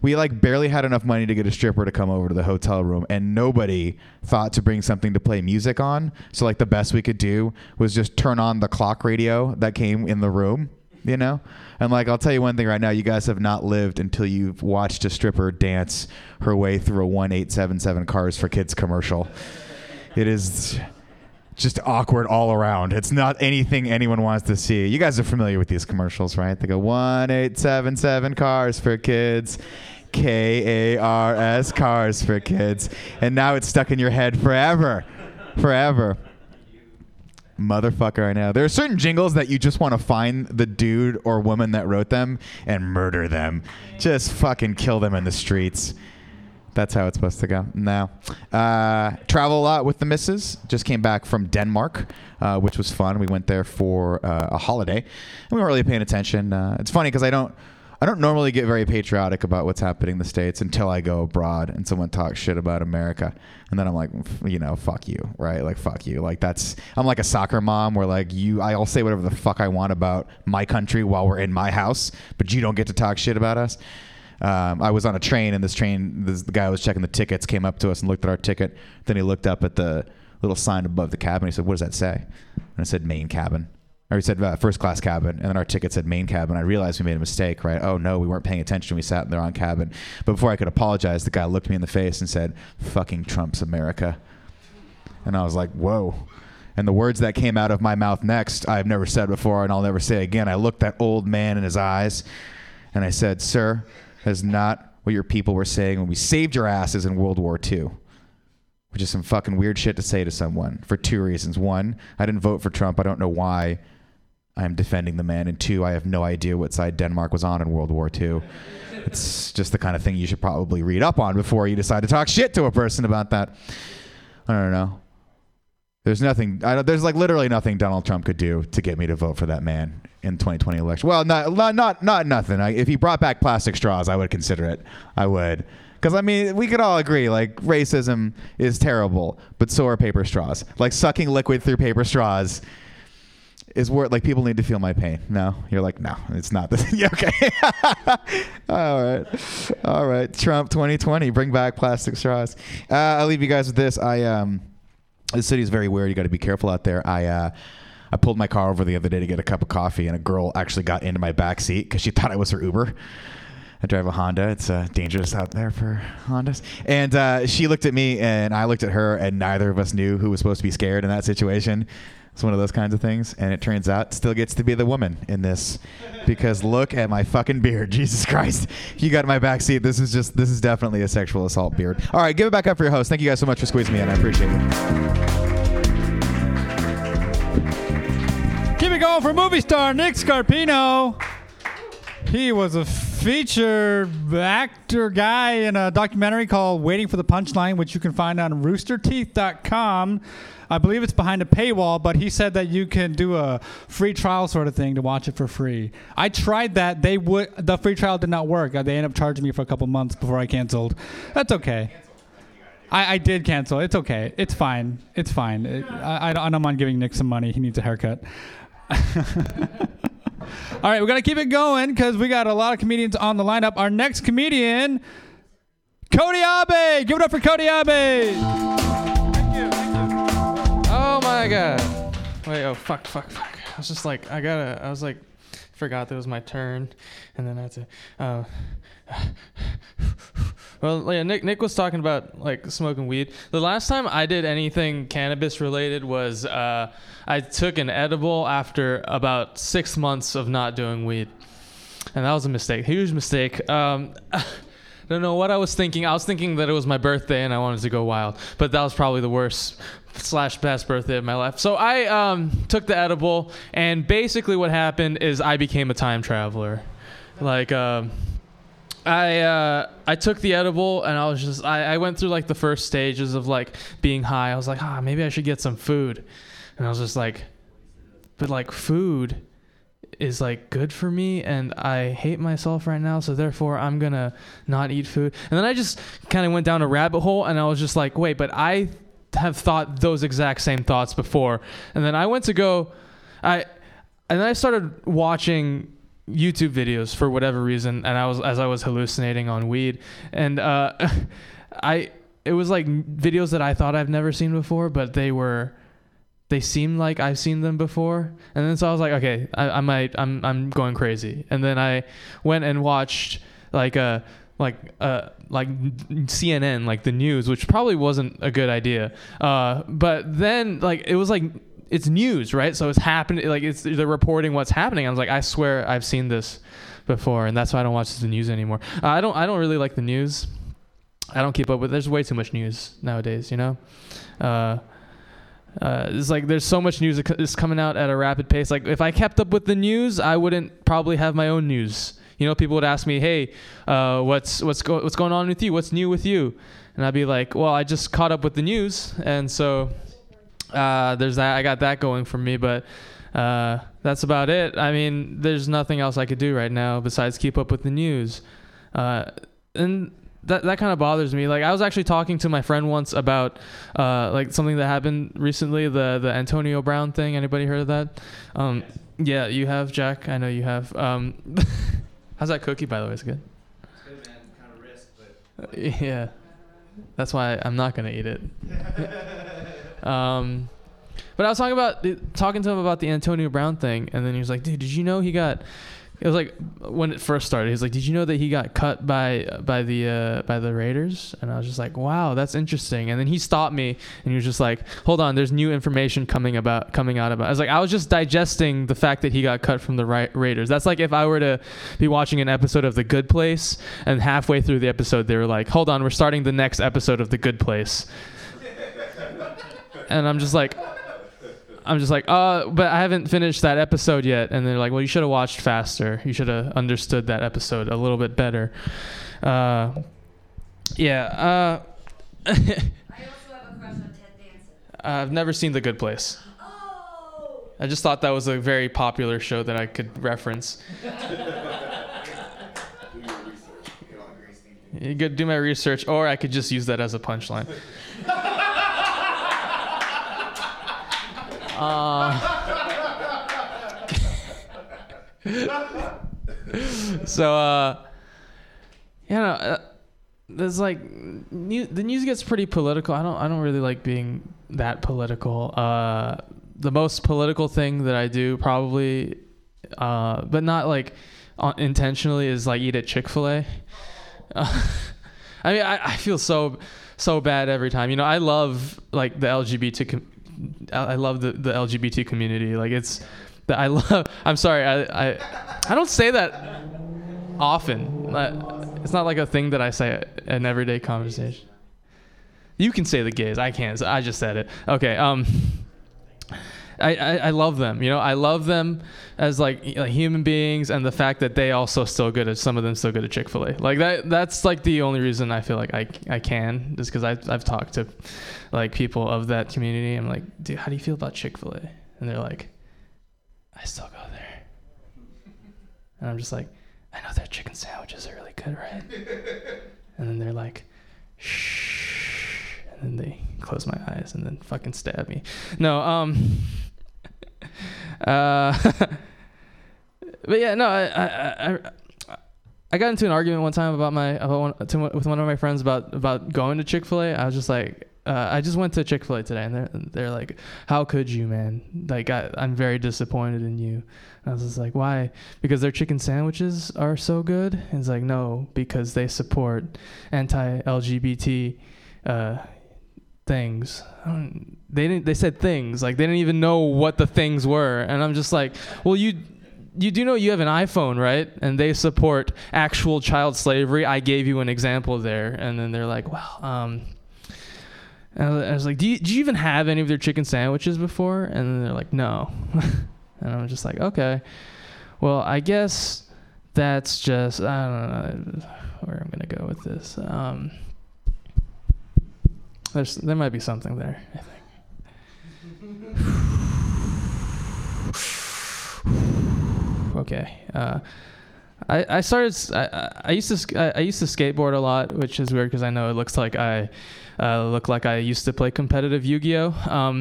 We like barely had enough money to get a stripper to come over to the hotel room, and nobody thought to bring something to play music on. So like the best we could do was just turn on the clock radio that came in the room, you know? And like, I'll tell you one thing right now, you guys have not lived until you've watched a stripper dance her way through a 1877 Cars for Kids commercial. It is just awkward all around. It's not anything anyone wants to see. You guys are familiar with these commercials, right? They go 1877 Cars for Kids, KARS Cars for Kids, and now it's stuck in your head forever. Motherfucker, I know. There are certain jingles that you just want to find the dude or woman that wrote them and murder them. Just fucking kill them in the streets. That's how it's supposed to go. No. Travel a lot with the missus. Just came back from Denmark, which was fun. We went there for a holiday, and we weren't really paying attention. It's funny because I don't normally get very patriotic about what's happening in the States until I go abroad and someone talks shit about America. And then I'm like, fuck you, right? Like, fuck you. Like, I'm like a soccer mom where like I'll say whatever the fuck I want about my country while we're in my house, but you don't get to talk shit about us. I was on a train, and the guy who was checking the tickets came up to us and looked at our ticket. Then he looked up at the little sign above the cabin. He said, "What does that say?" And I said, "Main cabin." Or he said, "First class cabin." And then our ticket said main cabin. I realized we made a mistake, right? Oh no, we weren't paying attention. We sat in the wrong cabin. But before I could apologize, the guy looked me in the face and said, "Fucking Trump's America." And I was like, whoa. And the words that came out of my mouth next, I've never said before and I'll never say again. I looked that old man in his eyes and I said, "Sir, that's not what your people were saying when we saved your asses in World War II," which is some fucking weird shit to say to someone for two reasons. One, I didn't vote for Trump. I don't know why I'm defending the man. And two, I have no idea what side Denmark was on in World War II. It's just the kind of thing you should probably read up on before you decide to talk shit to a person about that. I don't know. There's nothing. There's like literally nothing Donald Trump could do to get me to vote for that man in 2020 election. Well, not nothing. If he brought back plastic straws, I would consider it. I would, because I mean, we could all agree like racism is terrible, but so are paper straws. Like sucking liquid through paper straws is where like people need to feel my pain. No, you're like, no, it's not this. Okay. All right. Trump 2020, bring back plastic straws. I'll leave you guys with this. This city is very weird. You got to be careful out there. I pulled my car over the other day to get a cup of coffee, and a girl actually got into my back seat because she thought I was her Uber. I drive a Honda. It's dangerous out there for Hondas. And she looked at me and I looked at her, and neither of us knew who was supposed to be scared in that situation. It's one of those kinds of things. And it turns out still gets to be the woman in this, because look at my fucking beard. Jesus Christ. You got in my back seat. This is definitely a sexual assault beard. All right, give it back up for your host. Thank you guys so much for squeezing me in. I appreciate it. Keep it going for movie star Nick Scarpino. He was a featured actor guy in a documentary called Waiting for the Punchline, which you can find on roosterteeth.com. I believe it's behind a paywall, but he said that you can do a free trial sort of thing to watch it for free. I tried that. The free trial did not work. They ended up charging me for a couple months before I canceled. That's okay. I did cancel. It's okay. It's fine. It's fine. I don't mind giving Nick some money. He needs a haircut. All right, we're going to keep it going because we got a lot of comedians on the lineup. Our next comedian, Cody Abe. Give it up for Cody Abe. Thank you. Oh, my God. Wait, oh, fuck. I was just like, forgot that it was my turn. And then I had to, well, yeah, Nick was talking about, like, smoking weed. The last time I did anything cannabis-related was I took an edible after about 6 months of not doing weed. And that was a mistake. Huge mistake. I don't know what I was thinking. I was thinking that it was my birthday and I wanted to go wild. But that was probably the worst/best birthday of my life. So I took the edible, and basically what happened is I became a time traveler. Like... I took the edible and I was just I went through like the first stages of like being high. I was like, maybe I should get some food. And I was just like, but like food is like good for me and I hate myself right now, so therefore I'm gonna not eat food. And then I just kind of went down a rabbit hole and I was just like, wait, but I have thought those exact same thoughts before. And then I went to go I started watching YouTube videos for whatever reason, and I was hallucinating on weed, and it was like videos that I thought I've never seen before, but they seemed like I've seen them before, and then so I was like, okay, I'm going crazy, and then I went and watched like CNN, like the news, which probably wasn't a good idea, but then like it was like. It's news, right? So it's happening. Like they're reporting what's happening. I was like, I swear I've seen this before, and that's why I don't watch the news anymore. I don't really like the news. I don't keep up with. There's way too much news nowadays, you know. It's like there's so much news that's coming out at a rapid pace. Like if I kept up with the news, I wouldn't probably have my own news. You know, people would ask me, "Hey, what's going on with you? What's new with you?" And I'd be like, "Well, I just caught up with the news, and so." There's that. I got that going for me, but that's about it. I mean, there's nothing else I could do right now besides keep up with the news, and that kind of bothers me. Like I was actually talking to my friend once about like something that happened recently, the Antonio Brown thing. Anybody heard of that? Yes. Yeah, you have, Jack. I know you have. How's that cookie, by the way? Is it good? It's good, man. Kind of risk, but yeah, that's why I'm not gonna eat it. But I was talking to him about the Antonio Brown thing, and then he was like, dude, did you know he got, it was like when it first started, he's like, did you know that he got cut by the Raiders? And I was just like, wow, that's interesting. And then he stopped me and he was just like, hold on, there's new information coming out about. I was like, I was just digesting the fact that he got cut from the Raiders. That's like if I were to be watching an episode of The Good Place and halfway through the episode they were like, hold on, we're starting the next episode of The Good Place. And I'm just like, but I haven't finished that episode yet. And they're like, well, you should have watched faster. You should have understood that episode a little bit better. Yeah. I also have a crush on Ted Danson. I've never seen The Good Place. Oh. I just thought that was a very popular show that I could reference. You could do my research, or I could just use that as a punchline. There's like the news gets pretty political. I don't really like being that political. The most political thing that I do probably, but not like intentionally is like eat at Chick-fil-A. I mean, I feel so bad every time. You know, I love like the LGBT I love the LGBT community. Like it's that I love. I'm sorry. I don't say that often. It's not like a thing that I say in everyday conversation. You can say the gays. I can't. So I just said it. Okay. I love them. You know, I love them as like human beings, and the fact that they also still good at some of them still good at Chick-fil-A. Like that's like the only reason I feel like I can, just because I've talked to like people of that community. I'm like, dude, how do you feel about Chick-fil-A? And they're like, I still go there. And I'm just like, I know their chicken sandwiches are really good, right? And then they're like, shh. And then they close my eyes and then fucking stab me. No, but yeah, no, I got into an argument one time with one of my friends about going to Chick-fil-A. I was just like, I just went to Chick-fil-A today, and they're like, how could you, man? Like, I'm very disappointed in you. And I was just like, why? Because their chicken sandwiches are so good? And it's like, no, because they support anti-LGBT things. They said things, like they didn't even know what the things were. And I'm just like, well, you do know you have an iPhone, right? And they support actual child slavery. I gave you an example there. And then they're like, well, and I was like, do you even have any of their chicken sandwiches before? And then they're like, no. And I'm just like, okay, well, I guess that's just, I don't know where I'm going to go with this. There might be something there, I think. Okay. I used to skateboard a lot, which is weird because I know it looks like I used to play competitive Yu-Gi-Oh.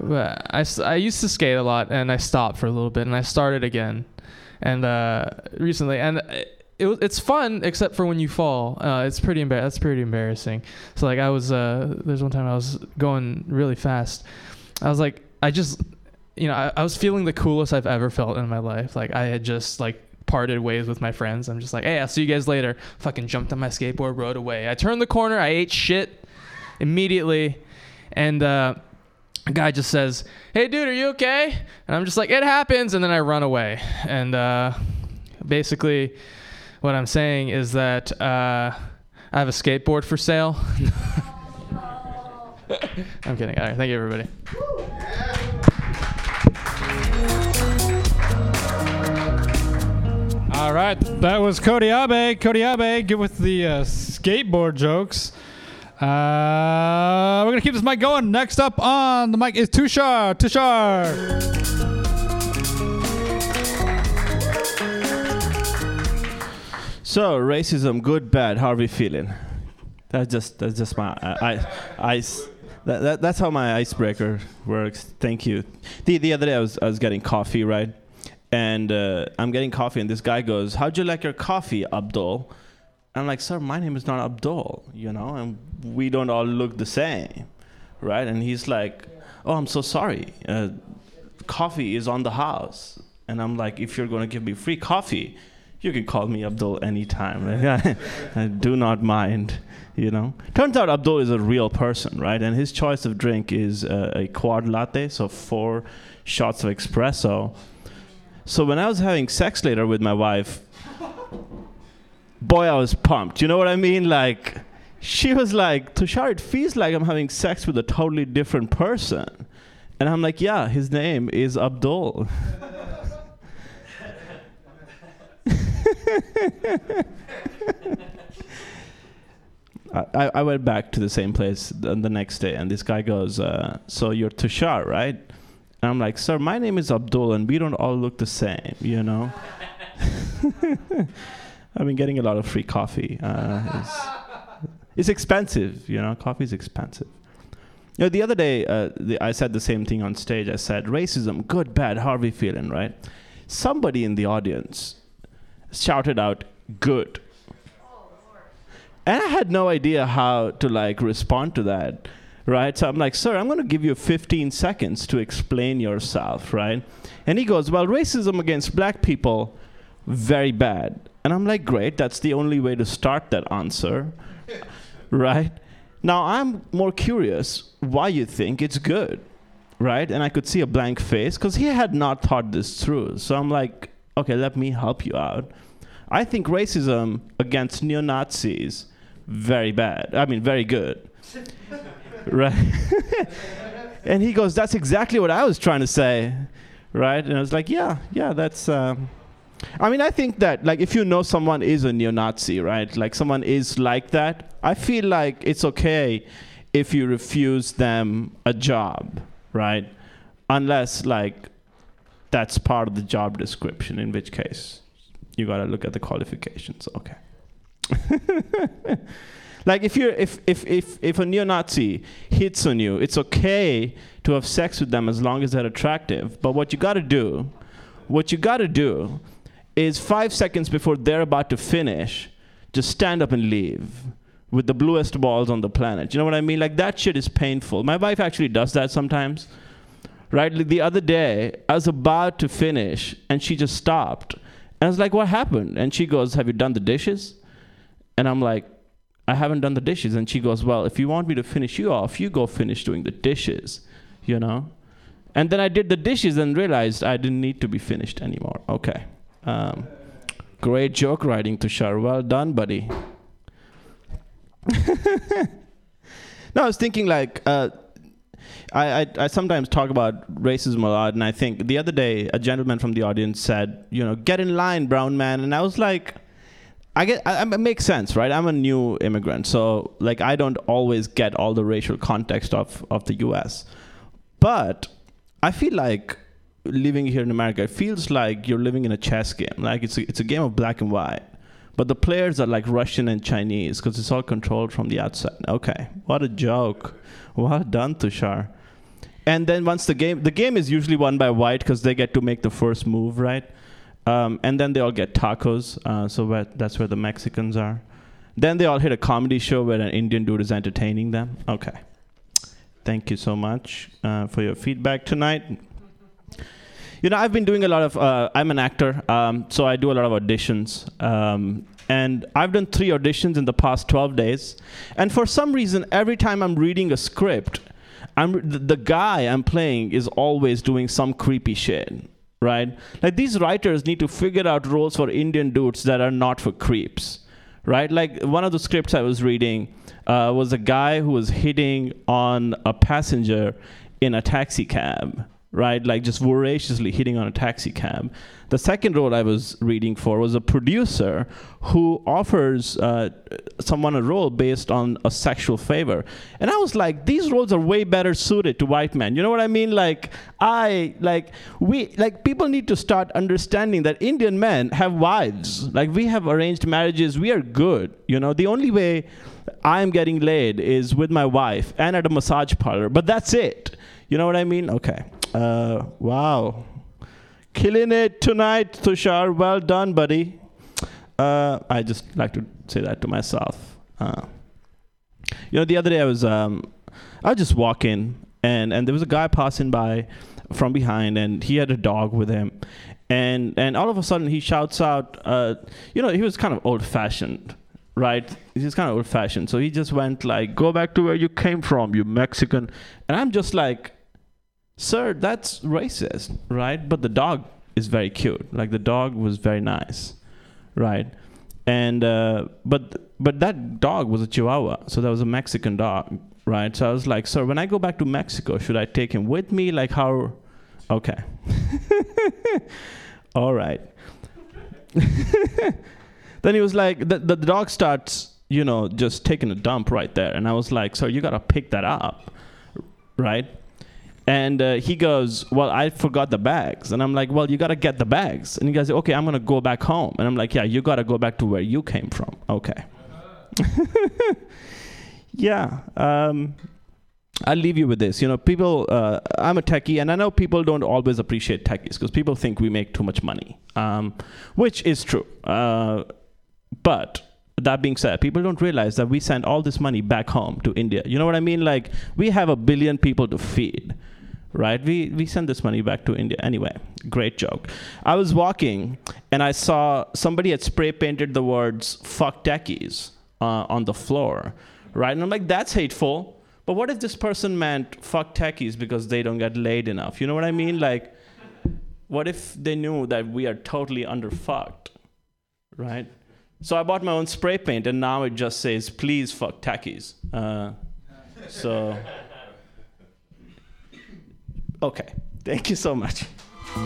But I used to skate a lot, and I stopped for a little bit, and I started again, and recently, and. It's fun, except for when you fall. It's pretty embarrassing. That's pretty embarrassing. So like there's one time I was going really fast. I was like, I was feeling the coolest I've ever felt in my life. Like I had just like parted ways with my friends. I'm just like, hey, I'll see you guys later. Fucking jumped on my skateboard, rode away. I turned the corner. I ate shit immediately. And, a guy just says, hey dude, are you okay? And I'm just like, it happens. And then I run away. And, basically, what I'm saying is that I have a skateboard for sale. I'm kidding. All right. Thank you, everybody. All right. That was Cody Abe. Cody Abe, get with the skateboard jokes. We're going to keep this mic going. Next up on the mic is Tushar. Tushar. So racism, good, bad. How are we feeling? That's just my ice. That's how my icebreaker works. Thank you. The other day I was getting coffee, right? And I'm getting coffee, and this guy goes, "How'd you like your coffee, Abdul?" And I'm like, "Sir, my name is not Abdul, you know, and we don't all look the same, right?" And he's like, "Oh, I'm so sorry. Coffee is on the house." And I'm like, "If you're gonna give me free coffee, you can call me Abdul anytime." I do not mind, you know. Turns out Abdul is a real person, right? And his choice of drink is a quad latte, so 4 shots of espresso. So when I was having sex later with my wife, boy, I was pumped. You know what I mean? Like, she was like, "Tushar, it feels like I'm having sex with a totally different person." And I'm like, "Yeah, his name is Abdul." I went back to the same place the next day, and this guy goes, "So you're Tushar, right?" And I'm like, "Sir, my name is Abdul, and we don't all look the same, you know." I've been getting a lot of free coffee. It's expensive, you know. Coffee is expensive. You know, the other day, I said the same thing on stage. I said, "Racism, good, bad. How are we feeling, right?" Somebody in the audience shouted out, "Good." And I had no idea how to like respond to that, right? So I'm like, sir, I'm going to give you 15 seconds to explain yourself, right? And he goes, well, racism against black people, very bad. And I'm like, great, that's the only way to start that answer, right? Now, I'm more curious why you think it's good, right? And I could see a blank face because he had not thought this through. So I'm like, okay, let me help you out. I think racism against neo-Nazis, very bad. I mean, very good, right? And he goes, that's exactly what I was trying to say, right? And I was like, yeah, that's... I mean, I think that, like, if you know someone is a neo-Nazi, right? Like, someone is like that. I feel like it's okay if you refuse them a job, right? Unless, like, that's part of the job description, in which case you got to look at the qualifications. Okay. Like, if a neo-Nazi hits on you, it's okay to have sex with them as long as they're attractive. But what you got to do is 5 seconds before they're about to finish, just stand up and leave with the bluest balls on the planet. You know what I mean? Like, that shit is painful. My wife actually does that sometimes, right? Like, the other day, I was about to finish, and she just stopped. And I was like, what happened? And she goes, have you done the dishes? And I'm like, I haven't done the dishes. And she goes, well, if you want me to finish you off, you go finish doing the dishes, you know? And then I did the dishes and realized I didn't need to be finished anymore. Okay. Great joke writing, Tushar. Well done, buddy. No, I was thinking, like, I sometimes talk about racism a lot, and I think the other day a gentleman from the audience said, you know, get in line, brown man. And I was like, it makes sense, right? I'm a new immigrant, so, like, I don't always get all the racial context of the U.S. But I feel like living here in America, it feels like you're living in a chess game. Like, it's a game of black and white, but the players are like Russian and Chinese because it's all controlled from the outside. Okay, what a joke. Well done, Tushar. And then once the game is usually won by white because they get to make the first move, right? And then they all get tacos, so that's where the Mexicans are. Then they all hit a comedy show where an Indian dude is entertaining them. Okay. Thank you so much for your feedback tonight. You know, I've been doing a lot of, I'm an actor, so I do a lot of auditions. And I've done 3 auditions in the past 12 days. And for some reason, every time I'm reading a script, the guy I'm playing is always doing some creepy shit, right? Like, these writers need to figure out roles for Indian dudes that are not for creeps, right? Like, one of the scripts I was reading was a guy who was hitting on a passenger in a taxi cab, right? Like, just voraciously hitting on a taxi cab. The second role I was reading for was a producer who offers someone a role based on a sexual favor. And I was like, these roles are way better suited to white men. You know what I mean? Like, people need to start understanding that Indian men have wives. Like, we have arranged marriages. We are good. You know, the only way I'm getting laid is with my wife and at a massage parlor. But that's it. You know what I mean? Okay. Wow. Killing it tonight, Tushar. Well done, buddy. I just like to say that to myself. You know, the other day I was just walking, and there was a guy passing by from behind, and he had a dog with him. And all of a sudden, he shouts out, you know, he was kind of old-fashioned, right? He's kind of old-fashioned. So he just went like, go back to where you came from, you Mexican. And I'm just like, sir, that's racist, right? But the dog is very cute. Like, the dog was very nice, right? And but that dog was a Chihuahua, so that was a Mexican dog, right? So I was like, sir, when I go back to Mexico, should I take him with me? Like, how? Okay. All right. Then he was like, the dog starts, you know, just taking a dump right there. And I was like, sir, you got to pick that up, right? And he goes, well, I forgot the bags. And I'm like, well, you got to get the bags. And he goes, okay, I'm going to go back home. And I'm like, yeah, you got to go back to where you came from. Okay. Yeah. I'll leave you with this. You know, people, I'm a techie, and I know people don't always appreciate techies because people think we make too much money, which is true. But That being said, people don't realize that we send all this money back home to India. You know what I mean? Like, we have 1 billion people to feed, right? We send this money back to India. Anyway, great joke. I was walking, and I saw somebody had spray painted the words, fuck techies, on the floor, right? And I'm like, that's hateful. But what if this person meant fuck techies because they don't get laid enough? You know what I mean? Like, what if they knew that we are totally underfucked, right? So I bought my own spray paint, and now it just says, please fuck techies. So, okay. Thank you so much. All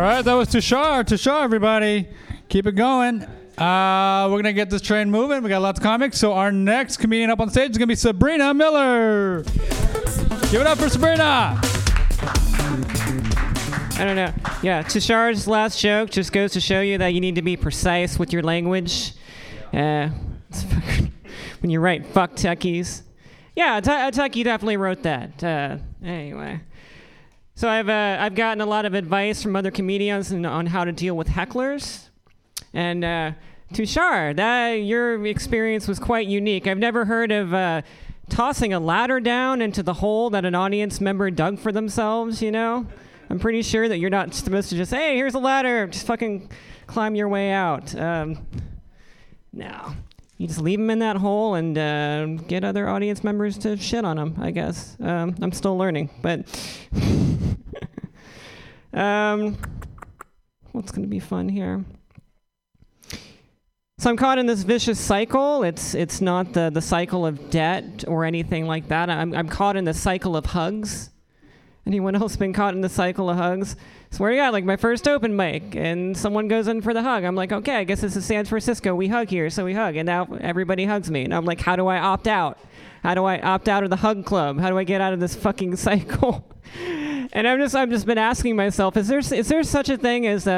right, that was Tushar. Tushar, everybody. Keep it going. We're going to get this train moving. We got lots of comics. So our next comedian up on stage is going to be Sabrina Miller. Give it up for Sabrina. I don't know. Yeah, Tushar's last joke just goes to show you that you need to be precise with your language. When you write fuck techies. Yeah, Tucky definitely wrote that. Anyway. So I've gotten a lot of advice from other comedians on how to deal with hecklers. And Tushar, your experience was quite unique. I've never heard of tossing a ladder down into the hole that an audience member dug for themselves, you know? I'm pretty sure that you're not supposed to just, hey, here's a ladder, just fucking climb your way out. No. You just leave them in that hole and get other audience members to shit on them, I guess. I'm still learning, but... what's going to be fun here? So I'm caught in this vicious cycle. It's not the cycle of debt or anything like that. I'm caught in the cycle of hugs. Anyone else been caught in the cycle of hugs? Swear to God, like my first open mic, and someone goes in for the hug. I'm like, okay, I guess this is San Francisco. We hug here, so we hug, and now everybody hugs me. And I'm like, how do I opt out? How do I opt out of the hug club? How do I get out of this fucking cycle? And I've just been asking myself, is there such a thing as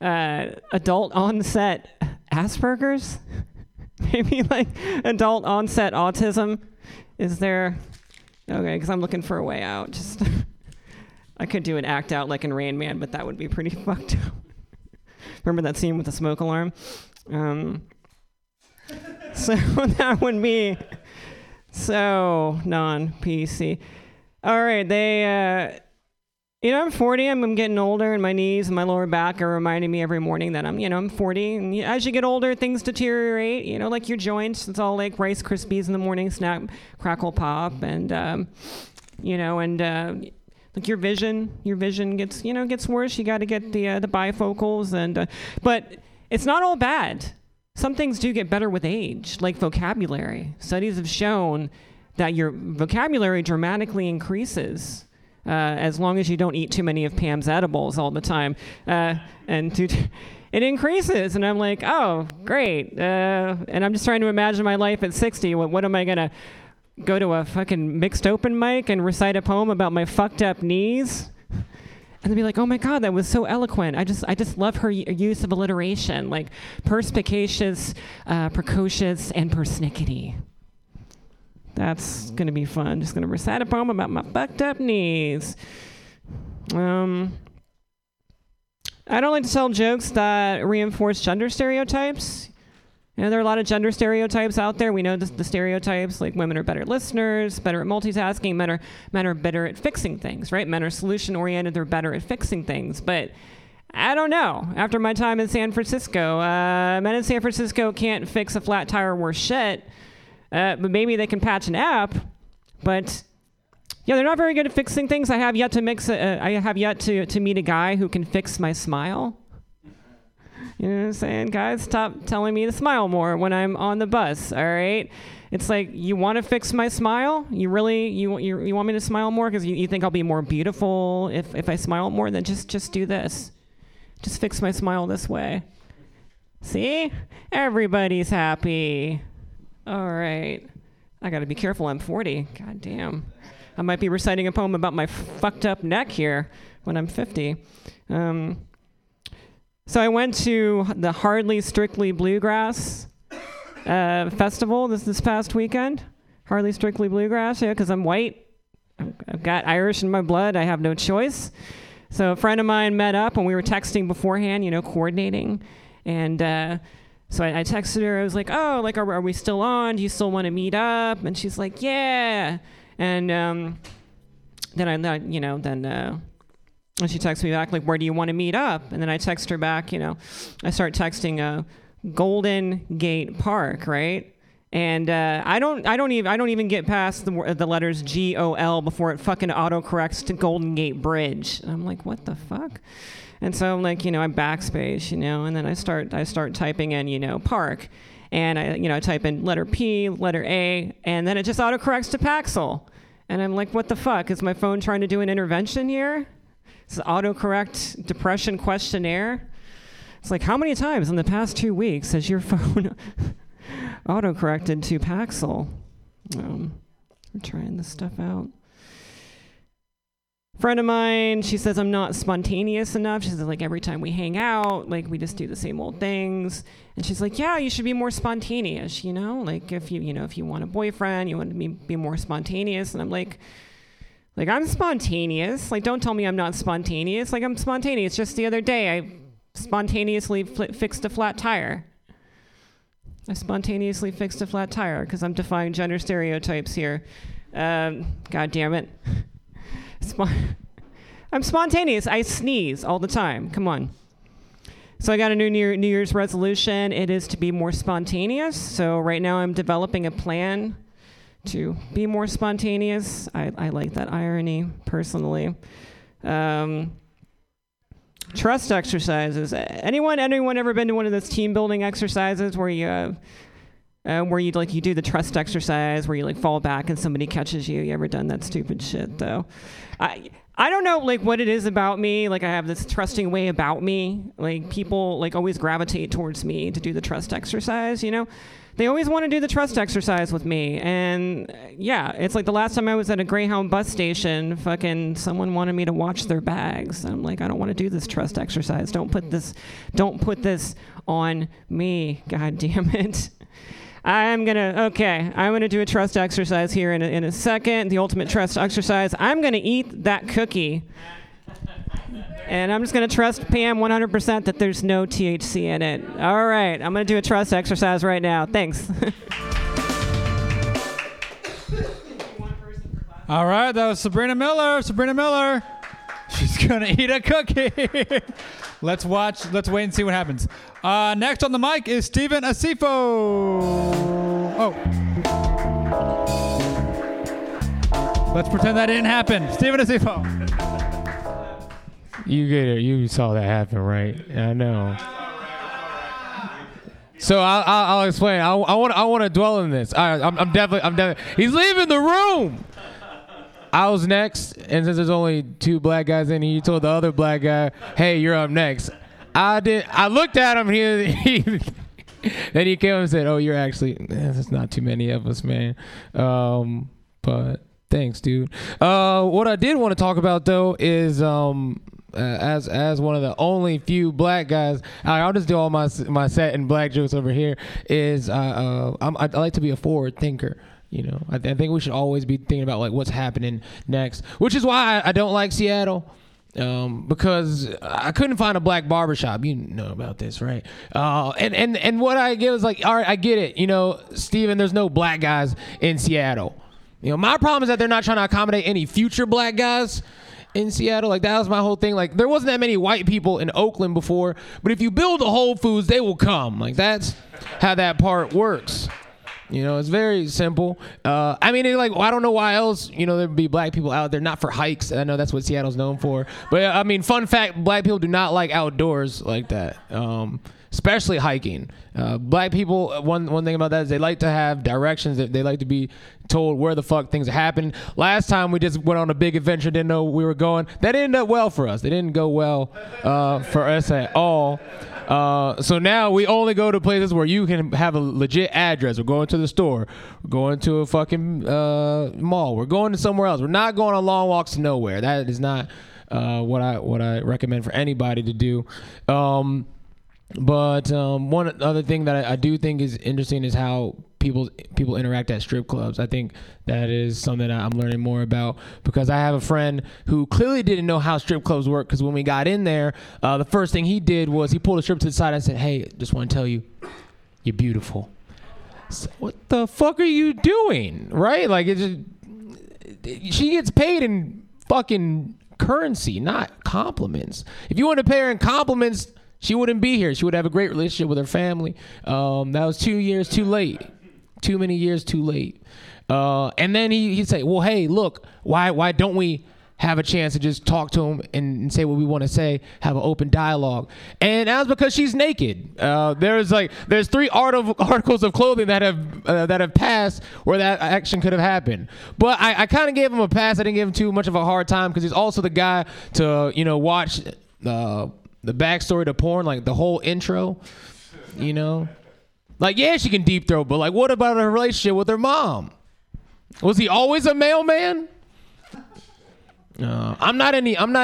adult onset Asperger's? Maybe like adult onset autism? Is there? Okay, because I'm looking for a way out. Just I could do an act out like in Rain Man, but that would be pretty fucked up. Remember that scene with the smoke alarm? So that would be so non-PC. All right, they... I'm 40, I'm getting older, and my knees and my lower back are reminding me every morning that I'm 40. And as you get older, things deteriorate, like your joints. It's all like Rice Krispies in the morning, snap, crackle, pop, and, like your vision gets worse. You got to get the bifocals, but it's not all bad. Some things do get better with age, like vocabulary. Studies have shown that your vocabulary dramatically increases. As long as you don't eat too many of Pam's edibles all the time. It increases, and I'm like, oh, great. And I'm just trying to imagine my life at 60. What am I going to go to a fucking mixed open mic and recite a poem about my fucked up knees? And they'd be like, oh my God, that was so eloquent. I just love her use of alliteration, like perspicacious, precocious, and persnickety. That's going to be fun. Just going to recite a poem about my fucked up knees. I don't like to tell jokes that reinforce gender stereotypes. There are a lot of gender stereotypes out there. We know the stereotypes, like women are better listeners, better at multitasking, men are better at fixing things, right? Men are solution-oriented, they're better at fixing things. But I don't know. After my time in San Francisco, men in San Francisco can't fix a flat tire worth shit. But maybe they can patch an app, but yeah, they're not very good at fixing things. I have yet to meet a guy who can fix my smile. You know what I'm saying? Guys, stop telling me to smile more when I'm on the bus, all right? It's like, you want to fix my smile? You want me to smile more because you think I'll be more beautiful if I smile more? Then just do this. Just fix my smile this way. See? Everybody's happy. All right. I got to be careful. I'm 40. God damn. I might be reciting a poem about my fucked up neck here when I'm 50. So I went to the Hardly Strictly Bluegrass festival this past weekend. Hardly Strictly Bluegrass, yeah, because I'm white. I've got Irish in my blood. I have no choice. So a friend of mine met up, and we were texting beforehand, you know, coordinating. And so I texted her. I was like, oh, like, are we still on? Do you still want to meet up? And she's like, yeah. And then she texts me back, like, where do you want to meet up? And then I text her back, you know, I start texting Golden Gate Park, right? And I don't even get past the letters G-O-L before it fucking autocorrects to Golden Gate Bridge. And I'm like, what the fuck? And so I'm like, you know, I backspace, you know, and then I start typing in, you know, park. And I type in letter P, letter A, and then it just autocorrects to Paxil. And I'm like, what the fuck? Is my phone trying to do an intervention here? It's an autocorrect depression questionnaire. It's like, how many times in the past 2 weeks has your phone autocorrected to Paxil? We're trying this stuff out. Friend of mine, she says I'm not spontaneous enough. She says, like, every time we hang out, like, we just do the same old things. And she's like, yeah, you should be more spontaneous, you know? Like, if you want a boyfriend, you want to be more spontaneous. And I'm like, I'm spontaneous. Like, don't tell me I'm not spontaneous. Like, I'm spontaneous. Just the other day, I spontaneously fixed a flat tire. I spontaneously fixed a flat tire because I'm defying gender stereotypes here. God damn it. I'm spontaneous. I sneeze all the time. Come on. So I got a new New Year's resolution. It is to be more spontaneous. So right now I'm developing a plan to be more spontaneous. I like that irony personally. Trust exercises. Anyone ever been to one of those team building exercises where you you do the trust exercise where you like fall back and somebody catches you? You ever done that stupid shit though? I don't know like what it is about me. Like I have this trusting way about me. Like people like always gravitate towards me to do the trust exercise. You know, they always want to do the trust exercise with me. And yeah, it's like the last time I was at a Greyhound bus station, fucking someone wanted me to watch their bags. I'm like, I don't want to do this trust exercise. Don't put this on me. God damn it. I'm gonna do a trust exercise here in a second, the ultimate trust exercise. I'm gonna eat that cookie. And I'm just gonna trust Pam 100% that there's no THC in it. All right, I'm gonna do a trust exercise right now. Thanks. All right, that was Sabrina Miller. Sabrina Miller. She's gonna eat a cookie. Let's wait and see what happens. Next on the mic is Steven Asifo. Oh. Let's pretend that didn't happen. Steven Asifo. You get it. You saw that happen, right? I know. So I'll explain. I want to dwell in this. I'm definitely. He's leaving the room. I was next, and since there's only two black guys in here, you told the other black guy, "Hey, you're up next." I looked at him. Then he came and said, "Oh, you're actually. There's not too many of us, man. But thanks, dude." What I did want to talk about though is as one of the only few black guys, I'll just do all my set and black jokes over here. Is I like to be a forward thinker. You know, I think we should always be thinking about like what's happening next, which is why I don't like Seattle, because I couldn't find a black barbershop. You know about this, right? And what I get is like, all right, I get it. You know, Steven, there's no black guys in Seattle. You know, my problem is that they're not trying to accommodate any future black guys in Seattle. Like that was my whole thing. Like there wasn't that many white people in Oakland before, but if you build a Whole Foods, they will come. Like that's how that part works. You know, it's very simple. I mean, like, I don't know why else, you know, there'd be black people out there, not for hikes. I know that's what Seattle's known for. But, I mean, fun fact, black people do not like outdoors like that, especially hiking. Black people, one thing about that is they like to have directions. They like to be told where the fuck things happen. Last time we just went on a big adventure, didn't know we were going. That ended up well for us. It didn't go well for us at all. So now we only go to places where you can have a legit address. We're going to the store. We're going to a fucking mall. We're going to somewhere else. We're not going on long walks to nowhere. That is not what I recommend for anybody to do. But one other thing that I do think is interesting is how people interact at strip clubs. I think that is something that I'm learning more about, because I have a friend who clearly didn't know how strip clubs work, because when we got in there, the first thing he did was he pulled a strip to the side and said, "Hey, just want to tell you, you're beautiful." So what the fuck are you doing, right? Like, it just, she gets paid in fucking currency, not compliments. If you want to pay her in compliments, she wouldn't be here. She would have a great relationship with her family. That was 2 years too late. Too many years too late. And then he'd say, "Well, hey, look, why don't we have a chance to just talk to him and say what we want to say, have an open dialogue?" And that was because she's naked. There's three articles of clothing that have passed where that action could have happened. But I kind of gave him a pass. I didn't give him too much of a hard time, because he's also the guy to watch the backstory to porn, like the whole intro, Like, yeah, she can deep throat, but like, what about her relationship with her mom? Was he always a mailman? I'm not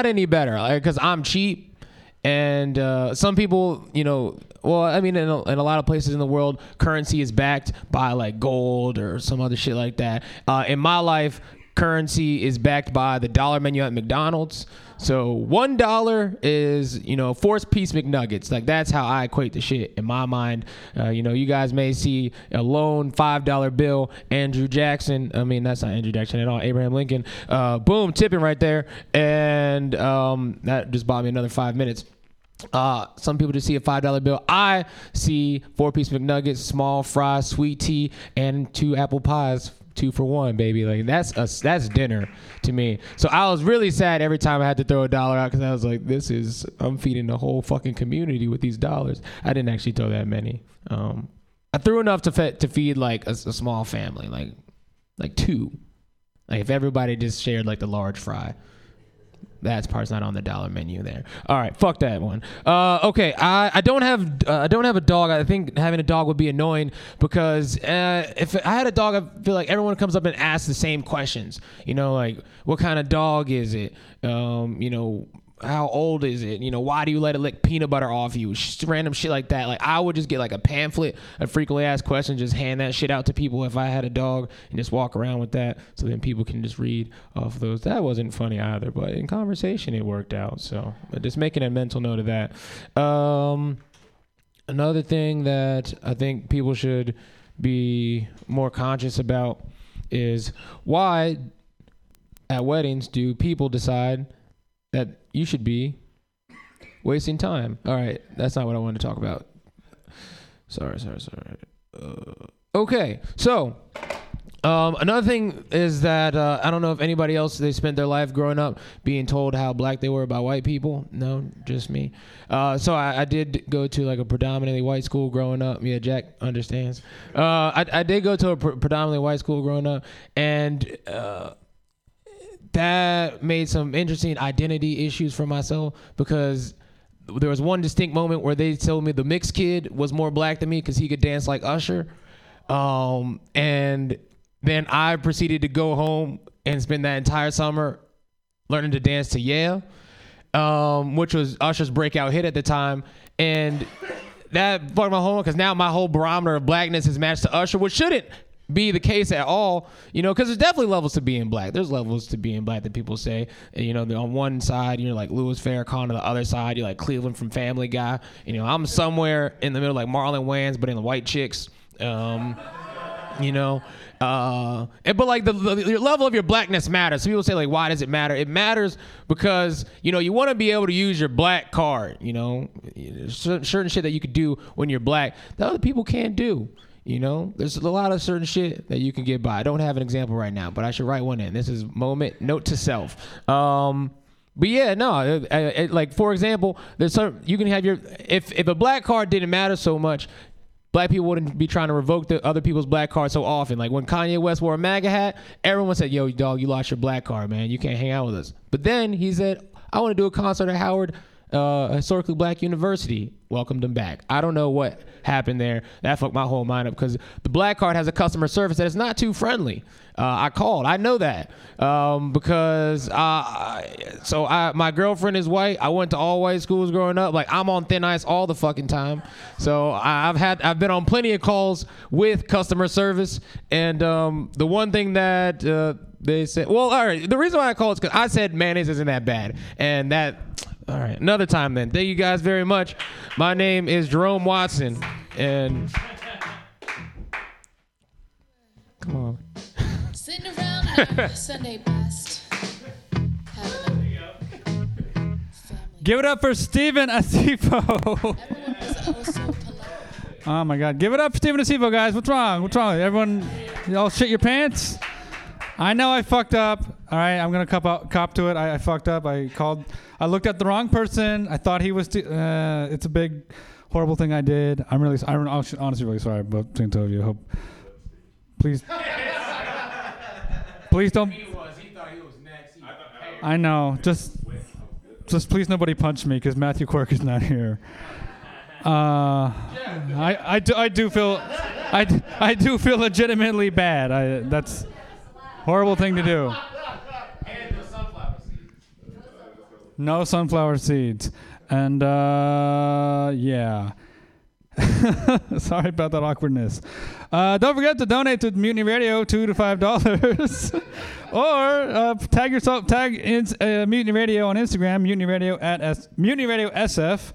any better, like, because I'm cheap, and some people, well, I mean, in a lot of places in the world, currency is backed by like gold or some other shit like that. In my life, currency is backed by the dollar menu at McDonald's. So $1 is, 4-piece McNuggets. Like, that's how I equate the shit in my mind. You guys may see a lone $5 bill, Andrew Jackson. I mean, that's not Andrew Jackson at all. Abraham Lincoln. Boom, tipping right there. And that just bought me another 5 minutes. Some people just see a $5 bill. I see 4-piece McNuggets, small fries, sweet tea, and 2 apple pies. 2 for 1, baby. Like, that's dinner to me. So I was really sad every time I had to throw a dollar out, because I was like, I'm feeding the whole fucking community with these dollars. I didn't actually throw that many. I threw enough to feed like a small family, like 2. Like, if everybody just shared like the large fry. That part's not on the dollar menu there. All right, fuck that one. Okay, I don't have a dog. I think having a dog would be annoying, because if I had a dog, I feel like everyone comes up and asks the same questions. Like, what kind of dog is it? How old is it? Why do you let it lick peanut butter off you? Random shit like that. Like, I would just get like a pamphlet of frequently asked questions, just hand that shit out to people if I had a dog, and just walk around with that, so then people can just read off of those. That wasn't funny either, but in conversation it worked out. So just making a mental note of that. Another thing that I think people should be more conscious about is, why at weddings do people decide that you should be wasting time? All right, that's not what I wanted to talk about. Sorry. Okay, so another thing is that I don't know if anybody else, they spent their life growing up being told how black they were by white people. No, just me. So I did go to like a predominantly white school growing up. Yeah, Jack understands. I did go to a predominantly white school growing up, and that made some interesting identity issues for myself, because there was one distinct moment where they told me the mixed kid was more black than me because he could dance like Usher. And then I proceeded to go home and spend that entire summer learning to dance to Yeah, which was Usher's breakout hit at the time. And that fucked my whole, because now my whole barometer of blackness is matched to Usher, which shouldn't be the case at all, because there's definitely levels to being black. There's levels to being black that people say, on one side, you're like Louis Farrakhan, on the other side, you're like Cleveland from Family Guy. I'm somewhere in the middle, like Marlon Wayans, but in the white chicks, but like the level of your blackness matters. So people say, like, why does it matter? It matters because, you want to be able to use your black card, certain shit that you could do when you're black that other people can't do. There's a lot of certain shit that you can get by. I don't have an example right now, but I should write one in. This is moment, note to self. But yeah, no, like, for example, there's some, you can have your, if a black card didn't matter so much, black people wouldn't be trying to revoke the other people's black card so often. Like when Kanye West wore a MAGA hat, everyone said, "Yo, dog, you lost your black card, man. You can't hang out with us." But then he said, "I want to do a concert at Howard, historically black university." welcomed them back. I don't know what happened there. That fucked my whole mind up because the Black Card has a customer service that is not too friendly. I called. I know that because my girlfriend is white. I went to all white schools growing up. Like, I'm on thin ice all the fucking time. So I've been on plenty of calls with customer service. And the one thing that they said, well, all right, the reason why I called is because I said mayonnaise isn't that bad, and that. All right, another time then. Thank you guys very much. My name is Jerome Watson, and come on. Sitting around our Sunday best. There you go. Give it up for Stephen Asifo. Everyone was oh so polite. Oh my God! Give it up for Stephen Asifo, guys. What's wrong? What's wrong? Everyone, y'all shit your pants. I know I fucked up. All right, I'm gonna cop to it. I fucked up. I called. I looked at the wrong person. I thought he was. It's a big, horrible thing I did. I'm really. I'm honestly really sorry about between two of you. Hope. Please. Please don't. He was. He thought he was next. I know. Just please nobody punch me because Matthew Quirk is not here. I do feel legitimately bad. That's. Horrible thing to do. And no sunflower seeds. No sunflower seeds. And, yeah. Sorry about that awkwardness. Don't forget to donate to Mutiny Radio, $2 to $5. Or tag Mutiny Radio on Instagram, Mutiny Radio SF.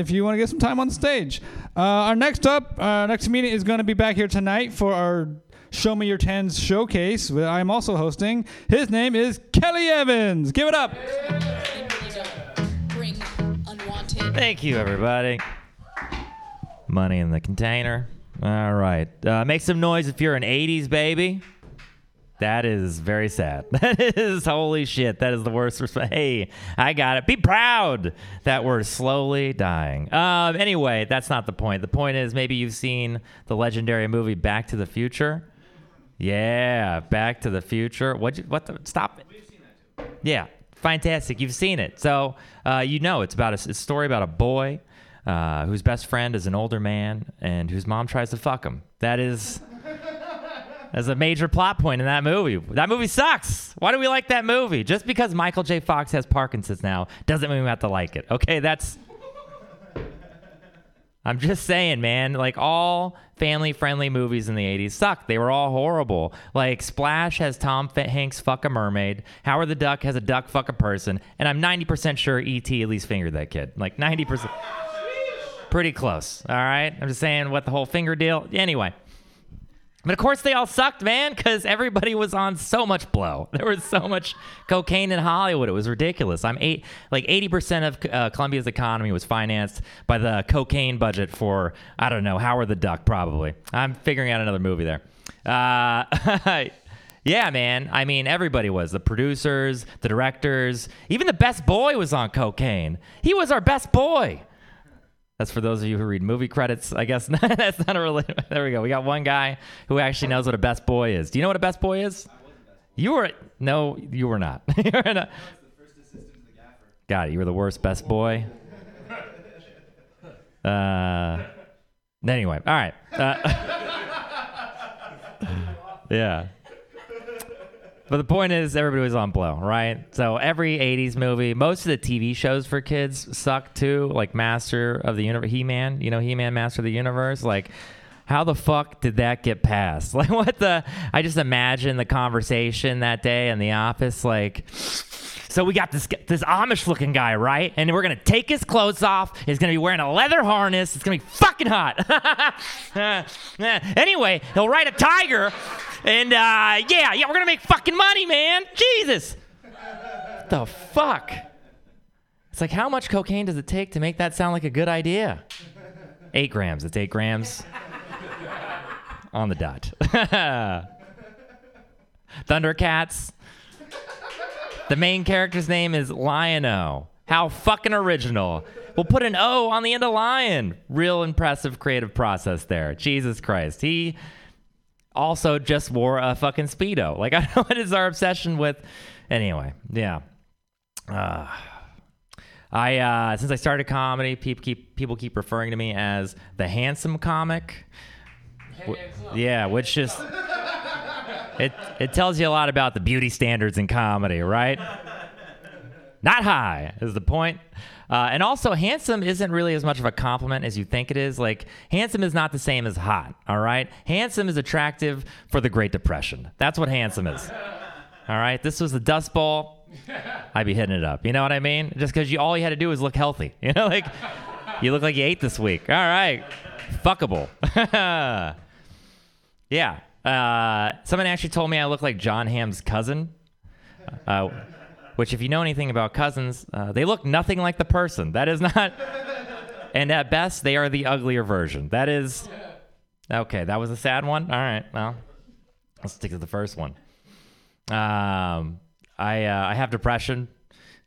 If you want to get some time on the stage. Our next comedian is going to be back here tonight for our Show Me Your Tens Showcase, which I'm also hosting. His name is Kelly Evans. Give it up. Thank you, everybody. Money in the container. All right. Make some noise if you're an 80s baby. That is very sad. That is, holy shit, that is the worst response. Hey, I got it. Be proud that we're slowly dying. Anyway, that's not the point. The point is maybe you've seen the legendary movie Back to the Future. Yeah, Back to the Future. Stop it. We've seen that too. Yeah, fantastic. You've seen it. So you know it's about a story about a boy whose best friend is an older man and whose mom tries to fuck him. That is... That's a major plot point in that movie. That movie sucks. Why do we like that movie? Just because Michael J. Fox has Parkinson's now doesn't mean we have to like it. Okay, that's... I'm just saying, man. Like, all family-friendly movies in the 80s sucked. They were all horrible. Like, Splash has Tom Hanks fuck a mermaid. Howard the Duck has a duck fuck a person. And I'm 90% sure E.T. at least fingered that kid. Like, 90%. Pretty close, all right? I'm just saying what the whole finger deal... Anyway... But of course they all sucked, man, because everybody was on so much blow. There was so much cocaine in Hollywood. It was ridiculous. 80% of Columbia's economy was financed by the cocaine budget for, I don't know, Howard the Duck, probably. I'm figuring out another movie there. Yeah, man. I mean, everybody was. The producers, the directors. Even the best boy was on cocaine. He was our best boy. That's for those of you who read movie credits, I guess. That's not a related. There we go. We got one guy who actually knows what a best boy is. Do you know what a best boy is? I was a best boy. No, you were not. You were not. I was the first assistant to the gaffer. Got it. You were the worst best boy. Anyway, all right. Yeah. But the point is, everybody was on blow, right? So every 80s movie, most of the TV shows for kids sucked too, like Master of the Universe, He-Man, you know, He-Man, Master of the Universe. Like, how the fuck did that get passed? Like, I just imagine the conversation that day in the office, like, so we got this Amish-looking guy, right? And we're going to take his clothes off. He's going to be wearing a leather harness. It's going to be fucking hot. Anyway, he'll ride a tiger. And, yeah, we're going to make fucking money, man. Jesus. The fuck? It's like, how much cocaine does it take to make that sound like a good idea? 8 grams. It's 8 grams on the dot. Thundercats. The main character's name is Lion-O. How fucking original. We'll put an O on the end of lion. Real impressive creative process there. Jesus Christ. He also just wore a fucking Speedo. Like, I don't know what is our obsession with. Anyway, yeah. I since I started comedy, people keep referring to me as the handsome comic. Yeah, which just it tells you a lot about the beauty standards in comedy, right? Not high is the point. And also, handsome isn't really as much of a compliment as you think it is. Like, handsome is not the same as hot, all right? Handsome is attractive for the Great Depression. That's what handsome is, all right? This was the Dust Bowl. I'd be hitting it up. You know what I mean? Just because all you had to do was look healthy. You know, like, you look like you ate this week. All right. Fuckable. Yeah. Someone actually told me I look like John Hamm's cousin. Which, if you know anything about cousins, they look nothing like the person. That is not... And at best, they are the uglier version. That is... Okay, that was a sad one? All right, well, let's stick to the first one. I have depression.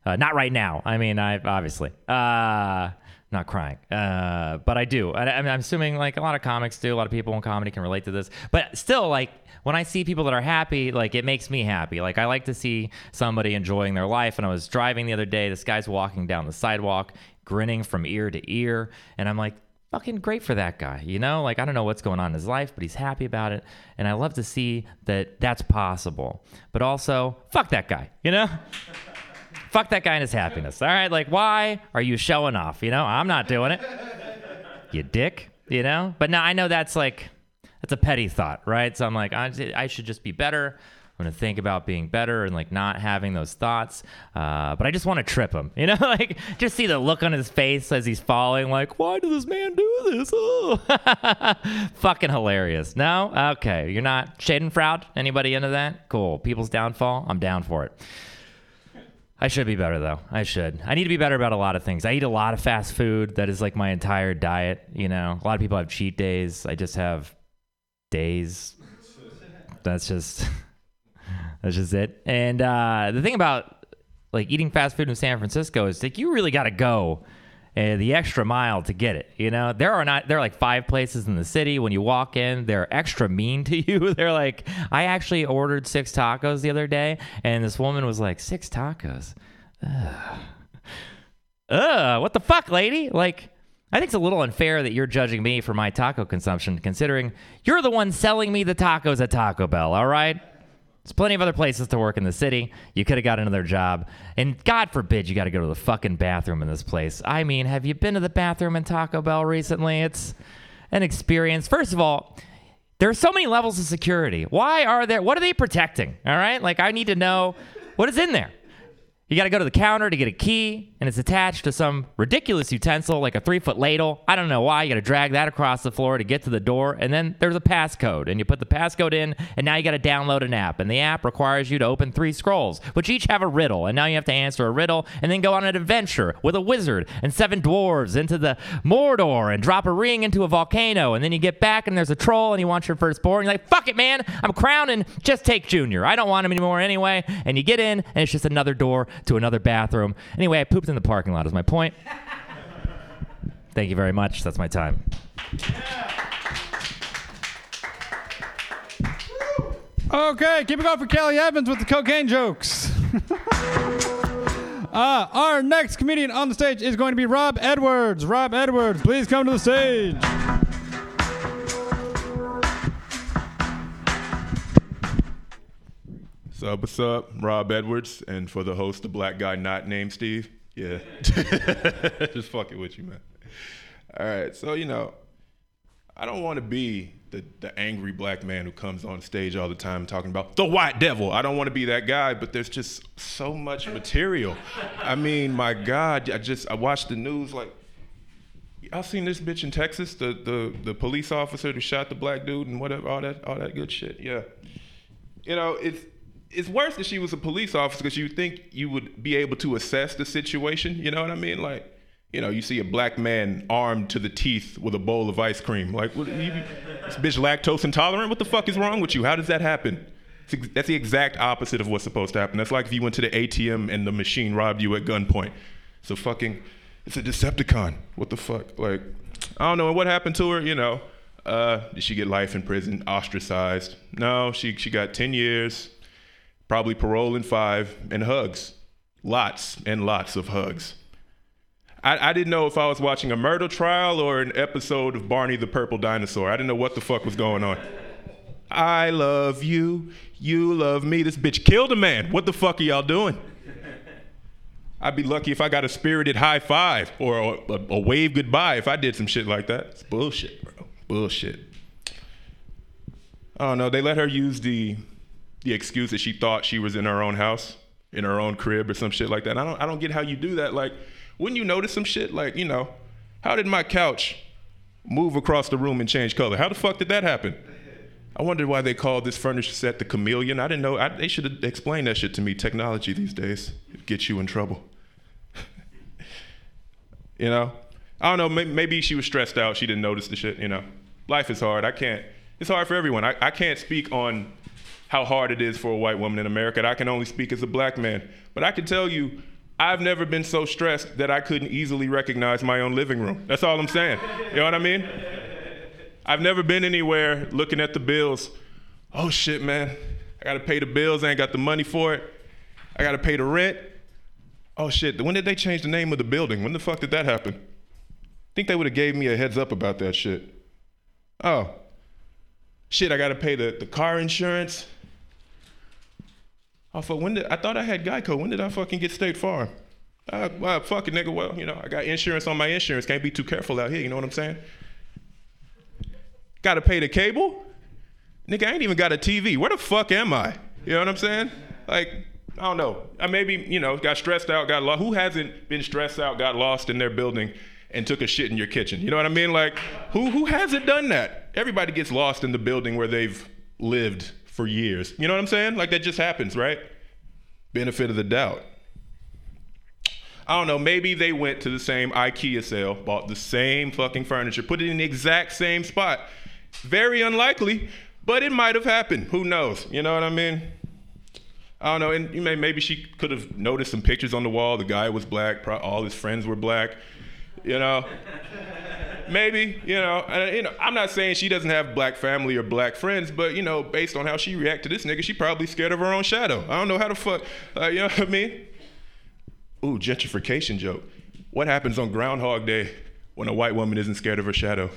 Not right now. I mean, I obviously... not crying. But I do. I'm assuming, like, a lot of comics do. A lot of people in comedy can relate to this. But still, like... When I see people that are happy, like, it makes me happy. Like, I like to see somebody enjoying their life. And I was driving the other day. This guy's walking down the sidewalk, grinning from ear to ear. And I'm like, fucking great for that guy, you know? Like, I don't know what's going on in his life, but he's happy about it. And I love to see that that's possible. But also, fuck that guy, you know? Fuck that guy and his happiness, all right? Like, why are you showing off, you know? I'm not doing it. You dick, you know? But now I know that's, like... It's a petty thought, right? So I'm like, I should just be better. I'm going to think about being better and, like, not having those thoughts. But I just want to trip him, you know? Like, just see the look on his face as he's falling. Like, why does this man do this? Oh. Fucking hilarious. No? Okay. You're not Schadenfreude? Anybody into that? Cool. People's downfall? I'm down for it. I should be better, though. I should. I need to be better about a lot of things. I eat a lot of fast food. That is, like, my entire diet, you know? A lot of people have cheat days. I just have... days. That's just it. And the thing about, like, eating fast food in San Francisco is, like, you really got to go the extra mile to get it, you know? There are like five places in the city. When you walk in, they're extra mean to you. They're like, I actually ordered 6 tacos the other day, and this woman was like, 6 tacos? Ugh, what the fuck, lady? Like, I think it's a little unfair that you're judging me for my taco consumption, considering you're the one selling me the tacos at Taco Bell, all right? There's plenty of other places to work in the city. You could have got another job. And God forbid you got to go to the fucking bathroom in this place. I mean, have you been to the bathroom in Taco Bell recently? It's an experience. First of all, there are so many levels of security. Why are there? What are they protecting, all right? Like, I need to know what is in there. You got to go to the counter to get a key, and it's attached to some ridiculous utensil, like a 3-foot ladle. I don't know why. You got to drag that across the floor to get to the door, and then there's a passcode, and you put the passcode in, and now you got to download an app, and the app requires you to open 3 scrolls, which each have a riddle, and now you have to answer a riddle, and then go on an adventure with a wizard and 7 dwarves into the Mordor and drop a ring into a volcano, and then you get back, and there's a troll, and he wants your firstborn. You're like, fuck it, man. I'm crowning. Just take Junior. I don't want him anymore anyway, and you get in, and it's just another door to another bathroom. Anyway, I pooped in the parking lot is my point. Thank you very much. That's my time. Yeah. Okay, keep it going for Kelly Evans with the cocaine jokes. Our next comedian on the stage is going to be Rob Edwards. Rob Edwards, please come to the stage. What's up? Rob Edwards, and for the host, the black guy not named Steve. Yeah. Just fucking with you, man. All right, so, you know, I don't want to be the angry black man who comes on stage all the time talking about the white devil. I don't want to be that guy, but there's just so much material. I mean, my God, I watched the news, like, I seen this bitch in Texas, the police officer who shot the black dude and whatever, all that good shit, yeah. You know, It's worse that she was a police officer, because you think you would be able to assess the situation. You know what I mean? Like, you know, you see a black man armed to the teeth with a bowl of ice cream. Like, what, this bitch lactose intolerant? What the fuck is wrong with you? How does that happen? That's the exact opposite of what's supposed to happen. That's like if you went to the ATM and the machine robbed you at gunpoint. It's a Decepticon. What the fuck? Like, I don't know. And what happened to her? You know, did she get life in prison, ostracized? No, she got 10 years. Probably parole in 5, and hugs. Lots and lots of hugs. I didn't know if I was watching a murder trial or an episode of Barney the Purple Dinosaur. I didn't know what the fuck was going on. I love you. You love me. This bitch killed a man. What the fuck are y'all doing? I'd be lucky if I got a spirited high five or a wave goodbye if I did some shit like that. It's bullshit, bro. Bullshit. I don't know. They let her use the excuse that she thought she was in her own house, in her own crib or some shit like that. And I don't get how you do that. Like, wouldn't you notice some shit? Like, you know, how did my couch move across the room and change color? How the fuck did that happen? I wondered why they called this furniture set the Chameleon. I didn't know. They should have explained that shit to me. Technology these days, it gets you in trouble. You know? I don't know. Maybe she was stressed out. She didn't notice the shit, you know? Life is hard. It's hard for everyone. I can't speak on how hard it is for a white woman in America. I can only speak as a black man. But I can tell you, I've never been so stressed that I couldn't easily recognize my own living room. That's all I'm saying. You know what I mean? I've never been anywhere looking at the bills. Oh shit, man. I gotta pay the bills, I ain't got the money for it. I gotta pay the rent. Oh shit, when did they change the name of the building? When the fuck did that happen? I think they would've gave me a heads up about that shit. Oh. Shit, I gotta pay the car insurance. Oh fuck, I thought I had Geico. When did I fucking get State Farm? Well, fuck it, nigga, well, you know, I got insurance on my insurance. Can't be too careful out here, you know what I'm saying? Gotta pay the cable? Nigga, I ain't even got a TV. Where the fuck am I? You know what I'm saying? Like, I don't know. I maybe, you know, got stressed out, got lost. Who hasn't been stressed out, got lost in their building, and took a shit in your kitchen? You know what I mean? Like, who hasn't done that? Everybody gets lost in the building where they've lived for years. You know what I'm saying? Like, that just happens, right? Benefit of the doubt. I don't know, maybe they went to the same IKEA sale, bought the same fucking furniture, put it in the exact same spot. Very unlikely, but it might have happened. Who knows? You know what I mean? I don't know. And maybe she could have noticed some pictures on the wall. The guy was black. All his friends were black. You know? Maybe, you know. And, you know, I'm not saying she doesn't have black family or black friends, but, you know, based on how she reacted to this nigga, she probably scared of her own shadow. I don't know how the fuck. You know what I mean? Ooh, gentrification joke. What happens on Groundhog Day when a white woman isn't scared of her shadow?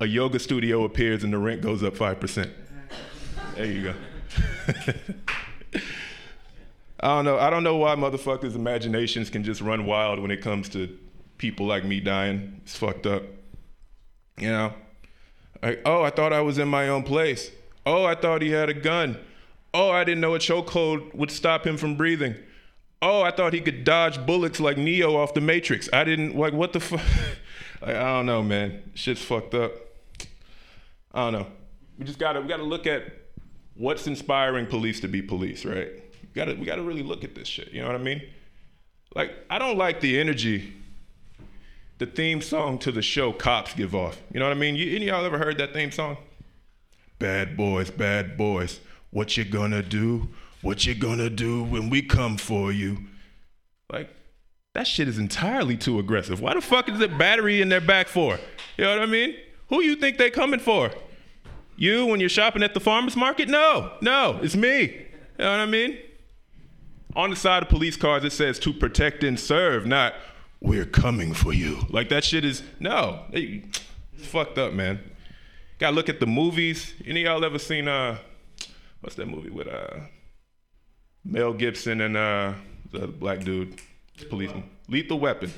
A yoga studio appears and the rent goes up 5%. There you go. I don't know why motherfuckers' imaginations can just run wild when it comes to people like me dying. It's fucked up. You know? Like, oh, I thought I was in my own place. Oh, I thought he had a gun. Oh, I didn't know a chokehold would stop him from breathing. Oh, I thought he could dodge bullets like Neo off the Matrix. I didn't, like, what the fuck? Like, I don't know, man. Shit's fucked up. I don't know. We gotta look at what's inspiring police to be police, right? We gotta really look at this shit. You know what I mean? Like, I don't like the energy the theme song to the show Cops give off. You know what I mean? Any of y'all ever heard that theme song? Bad boys, bad boys. What you gonna do? What you gonna do when we come for you? Like, that shit is entirely too aggressive. Why the fuck is the battery in their back for? You know what I mean? Who you think they coming for? You when you're shopping at the farmer's market? No, it's me. You know what I mean? On the side of police cars, it says to protect and serve, not we're coming for you. Like, that shit is, no. It's fucked up, man. Gotta look at the movies. Any of y'all ever seen, what's that movie with Mel Gibson and the other black dude? It's policeman. Lethal Weapon.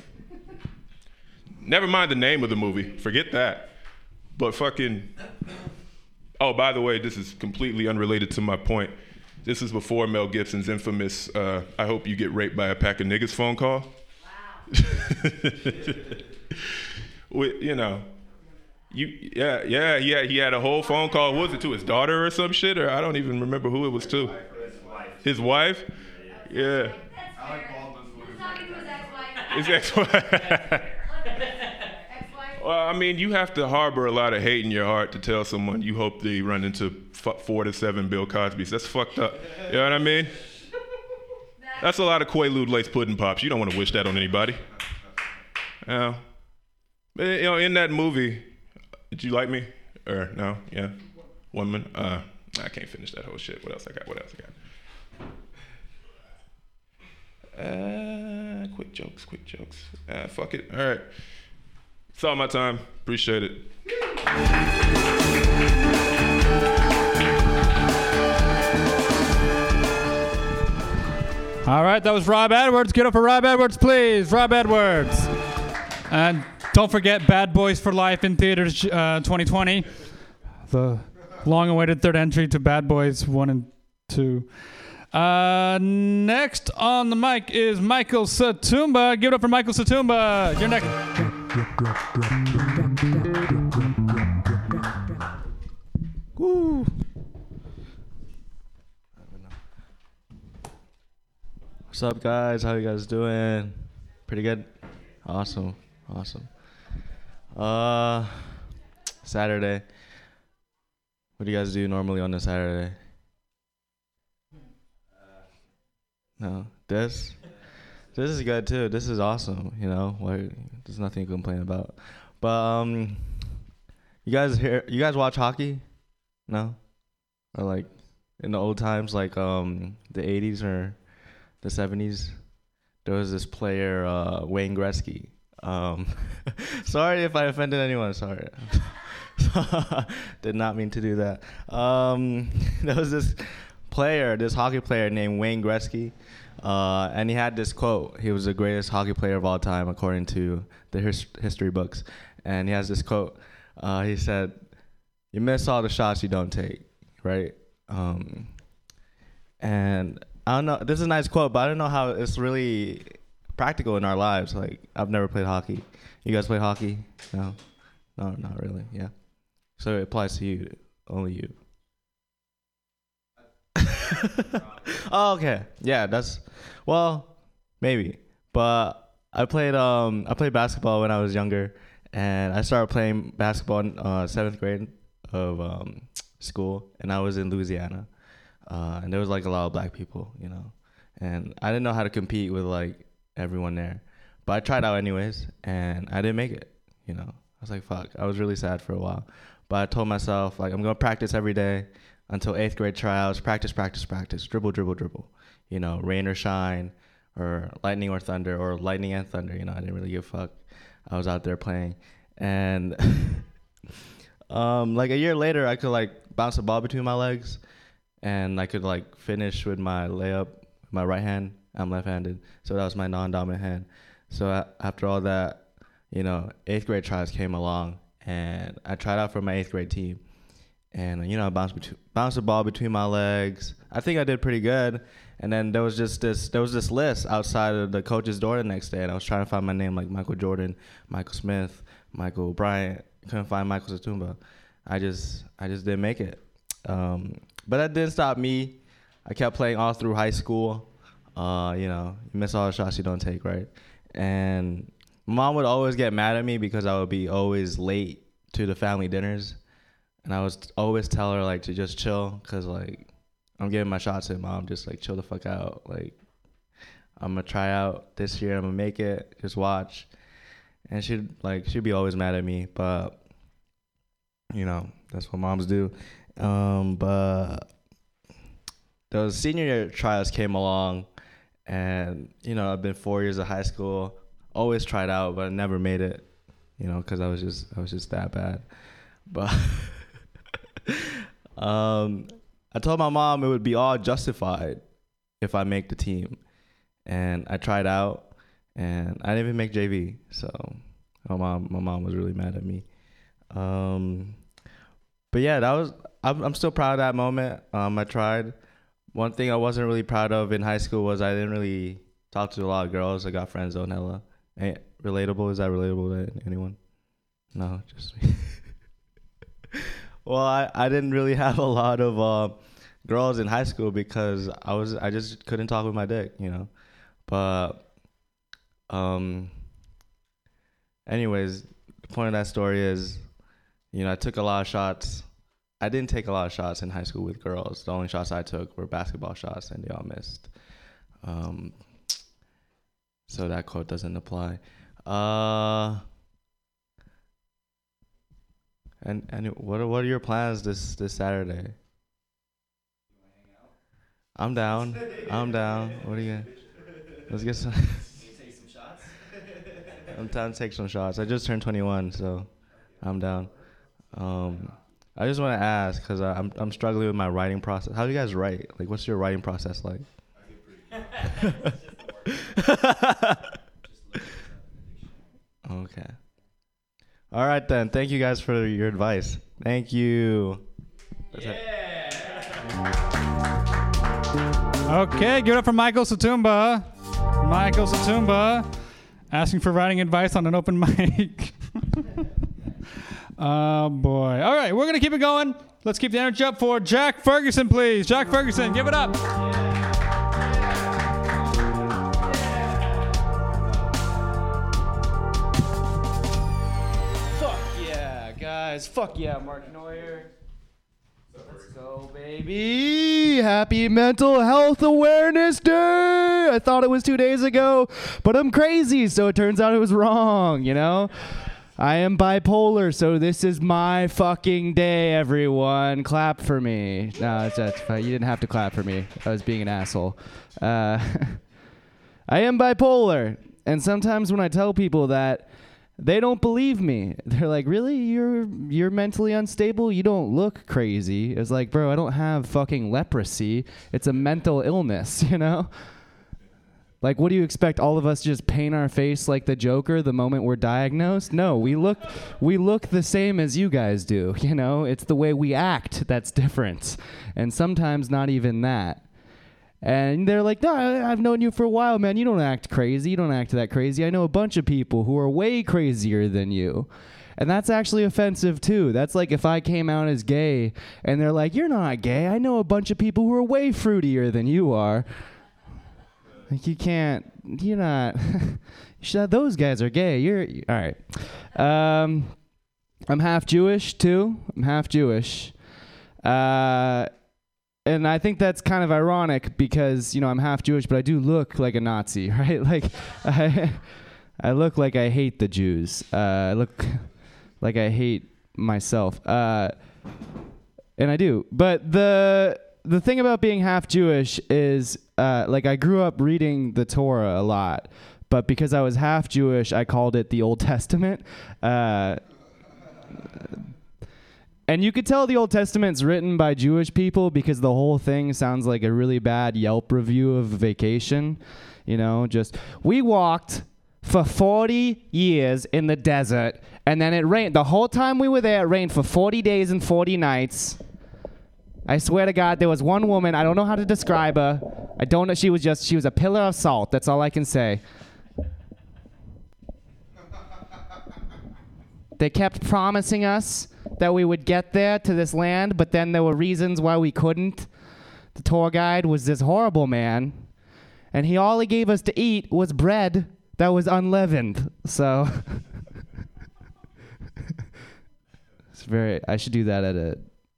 Never mind the name of the movie. Forget that. But fucking... Oh, by the way, this is completely unrelated to my point. This is before Mel Gibson's infamous I hope you get raped by a pack of niggas phone call. Wow. With, you know... Yeah, he had a whole phone call. What was it to his daughter or some shit? Or I don't even remember who it was to. His wife? Yeah. I like Baldwin's voice. He's talking to his ex-wife. Well, I mean, you have to harbor a lot of hate in your heart to tell someone you hope they run into 4 to 7 Bill Cosbys. That's fucked up. You know what I mean? That's a lot of Quaalude Lace Pudding Pops. You don't want to wish that on anybody. You know, in that movie... Did you like me? Or no? Yeah. Woman. I can't finish that whole shit. What else I got? quick jokes. Fuck it. All right. It's all my time. Appreciate it. All right, that was Rob Edwards. Get up for Rob Edwards, please. Rob Edwards. And don't forget Bad Boys for Life in theaters 2020. The long-awaited third entry to Bad Boys 1 and 2. Next on the mic is Michael Satumba. Give it up for Michael Satumba. You're next. Woo. What's up, guys? How you guys doing? Pretty good? Awesome. Saturday. What do you guys do normally on a Saturday? No? This? This is good, too. This is awesome, you know? There's nothing to complain about. But, you guys watch hockey? No? Or, like, in the old times, like, the 80s or... the 70s, there was this player, Wayne Gretzky. Sorry if I offended anyone, sorry. Did not mean to do that. There was this hockey player named Wayne Gretzky, and he had this quote. He was the greatest hockey player of all time, according to the history books. And he has this quote. He said, "You miss all the shots you don't take," right? And... I don't know, this is a nice quote, but I don't know how it's really practical in our lives. Like, I've never played hockey. You guys play hockey? No? No, not really, yeah. So it applies to you, only you. Oh, okay. Yeah, maybe. But I played basketball when I was younger, and I started playing basketball in 7th grade of school, and I was in Louisiana. And there was like a lot of black people, you know, and I didn't know how to compete with like everyone there, but I tried out anyways, and I didn't make it, you know. I was like, fuck, I was really sad for a while, but I told myself, like, I'm going to practice every day until 8th grade tryouts, practice, dribble, you know, rain or shine or lightning or thunder or lightning and thunder, you know, I didn't really give a fuck. I was out there playing, and like a year later, I could like bounce the ball between my legs. And I could, like, finish with my layup, my right hand. I'm left-handed. So that was my non-dominant hand. So after all that, you know, 8th grade tries came along. And I tried out for my 8th grade team. And, you know, I bounced the ball between my legs. I think I did pretty good. And then there was just this list outside of the coach's door the next day. And I was trying to find my name, like Michael Jordan, Michael Smith, Michael Bryant. Couldn't find Michael Satumba. I just didn't make it. But that didn't stop me. I kept playing all through high school. You know, you miss all the shots you don't take, right? And mom would always get mad at me because I would be always late to the family dinners. And I would always tell her, like, to just chill because, like, I'm getting my shots in, mom. Just, like, chill the fuck out. Like, I'm going to try out this year. I'm going to make it. Just watch. And she'd be always mad at me. But, you know, that's what moms do. But those senior year trials came along, and, you know, I've been 4 years of high school, always tried out, but I never made it, you know, cause I was just that bad. But, I told my mom it would be all justified if I make the team, and I tried out, and I didn't even make JV. So my mom was really mad at me. But yeah, I'm still proud of that moment. I tried. One thing I wasn't really proud of in high school was I didn't really talk to a lot of girls. I got friend zoned hella. Ain't relatable? Is that relatable to anyone? No, just me. Well, I didn't really have a lot of girls in high school because I just couldn't talk with my dick, you know. But anyways, the point of that story is, you know, I took a lot of shots. I didn't take a lot of shots in high school with girls. The only shots I took were basketball shots, and they all missed. So that quote doesn't apply. And what are your plans this Saturday? I'm down. What are you gonna? Let's get some. You take some shots. I'm down to take some shots. I just turned 21, so I'm down. I just want to ask, because I'm struggling with my writing process. How do you guys write? Like, what's your writing process like? Okay. All right, then. Thank you guys for your advice. Thank you. Yeah. Okay, give it up for Michael Satumba. Michael Satumba asking for writing advice on an open mic. Oh, boy. All right, we're going to keep it going. Let's keep the energy up for Jack Ferguson, please. Jack Ferguson, give it up. Yeah. Fuck yeah, Mark Neuer. Let's go, baby. Happy Mental Health Awareness Day. I thought it was 2 days ago, but I'm crazy, so it turns out it was wrong, you know? I am bipolar, so this is my fucking day, everyone. Clap for me. No, that's fine. You didn't have to clap for me. I was being an asshole. I am bipolar, and sometimes when I tell people that, they don't believe me. They're like, really? You're mentally unstable? You don't look crazy. It's like, bro, I don't have fucking leprosy. It's a mental illness, you know? Like, what do you expect? All of us just paint our face like the Joker the moment we're diagnosed? No, we look the same as you guys do, you know? It's the way we act that's different. And sometimes not even that. And they're like, no, I've known you for a while, man. You don't act crazy. You don't act that crazy. I know a bunch of people who are way crazier than you. And that's actually offensive, too. That's like if I came out as gay and they're like, you're not gay. I know a bunch of people who are way fruitier than you are. Like, you can't, you're not, those guys are gay. You're all right. I'm half Jewish, too. I'm half Jewish. And I think that's kind of ironic because, you know, I'm half Jewish, but I do look like a Nazi, right? Like, I look like I hate the Jews. I look like I hate myself. And I do. But the thing about being half Jewish is, like, I grew up reading the Torah a lot. But because I was half Jewish, I called it the Old Testament. And you could tell the Old Testament's written by Jewish people because the whole thing sounds like a really bad Yelp review of vacation. You know, just, we walked for 40 years in the desert, and then it rained. The whole time we were there, it rained for 40 days and 40 nights. I swear to God, there was one woman, I don't know how to describe her. I don't know, she was a pillar of salt. That's all I can say. They kept promising us that we would get there to this land, but then there were reasons why we couldn't. The tour guide was this horrible man, and all he gave us to eat was bread that was unleavened. So it's very. I should do that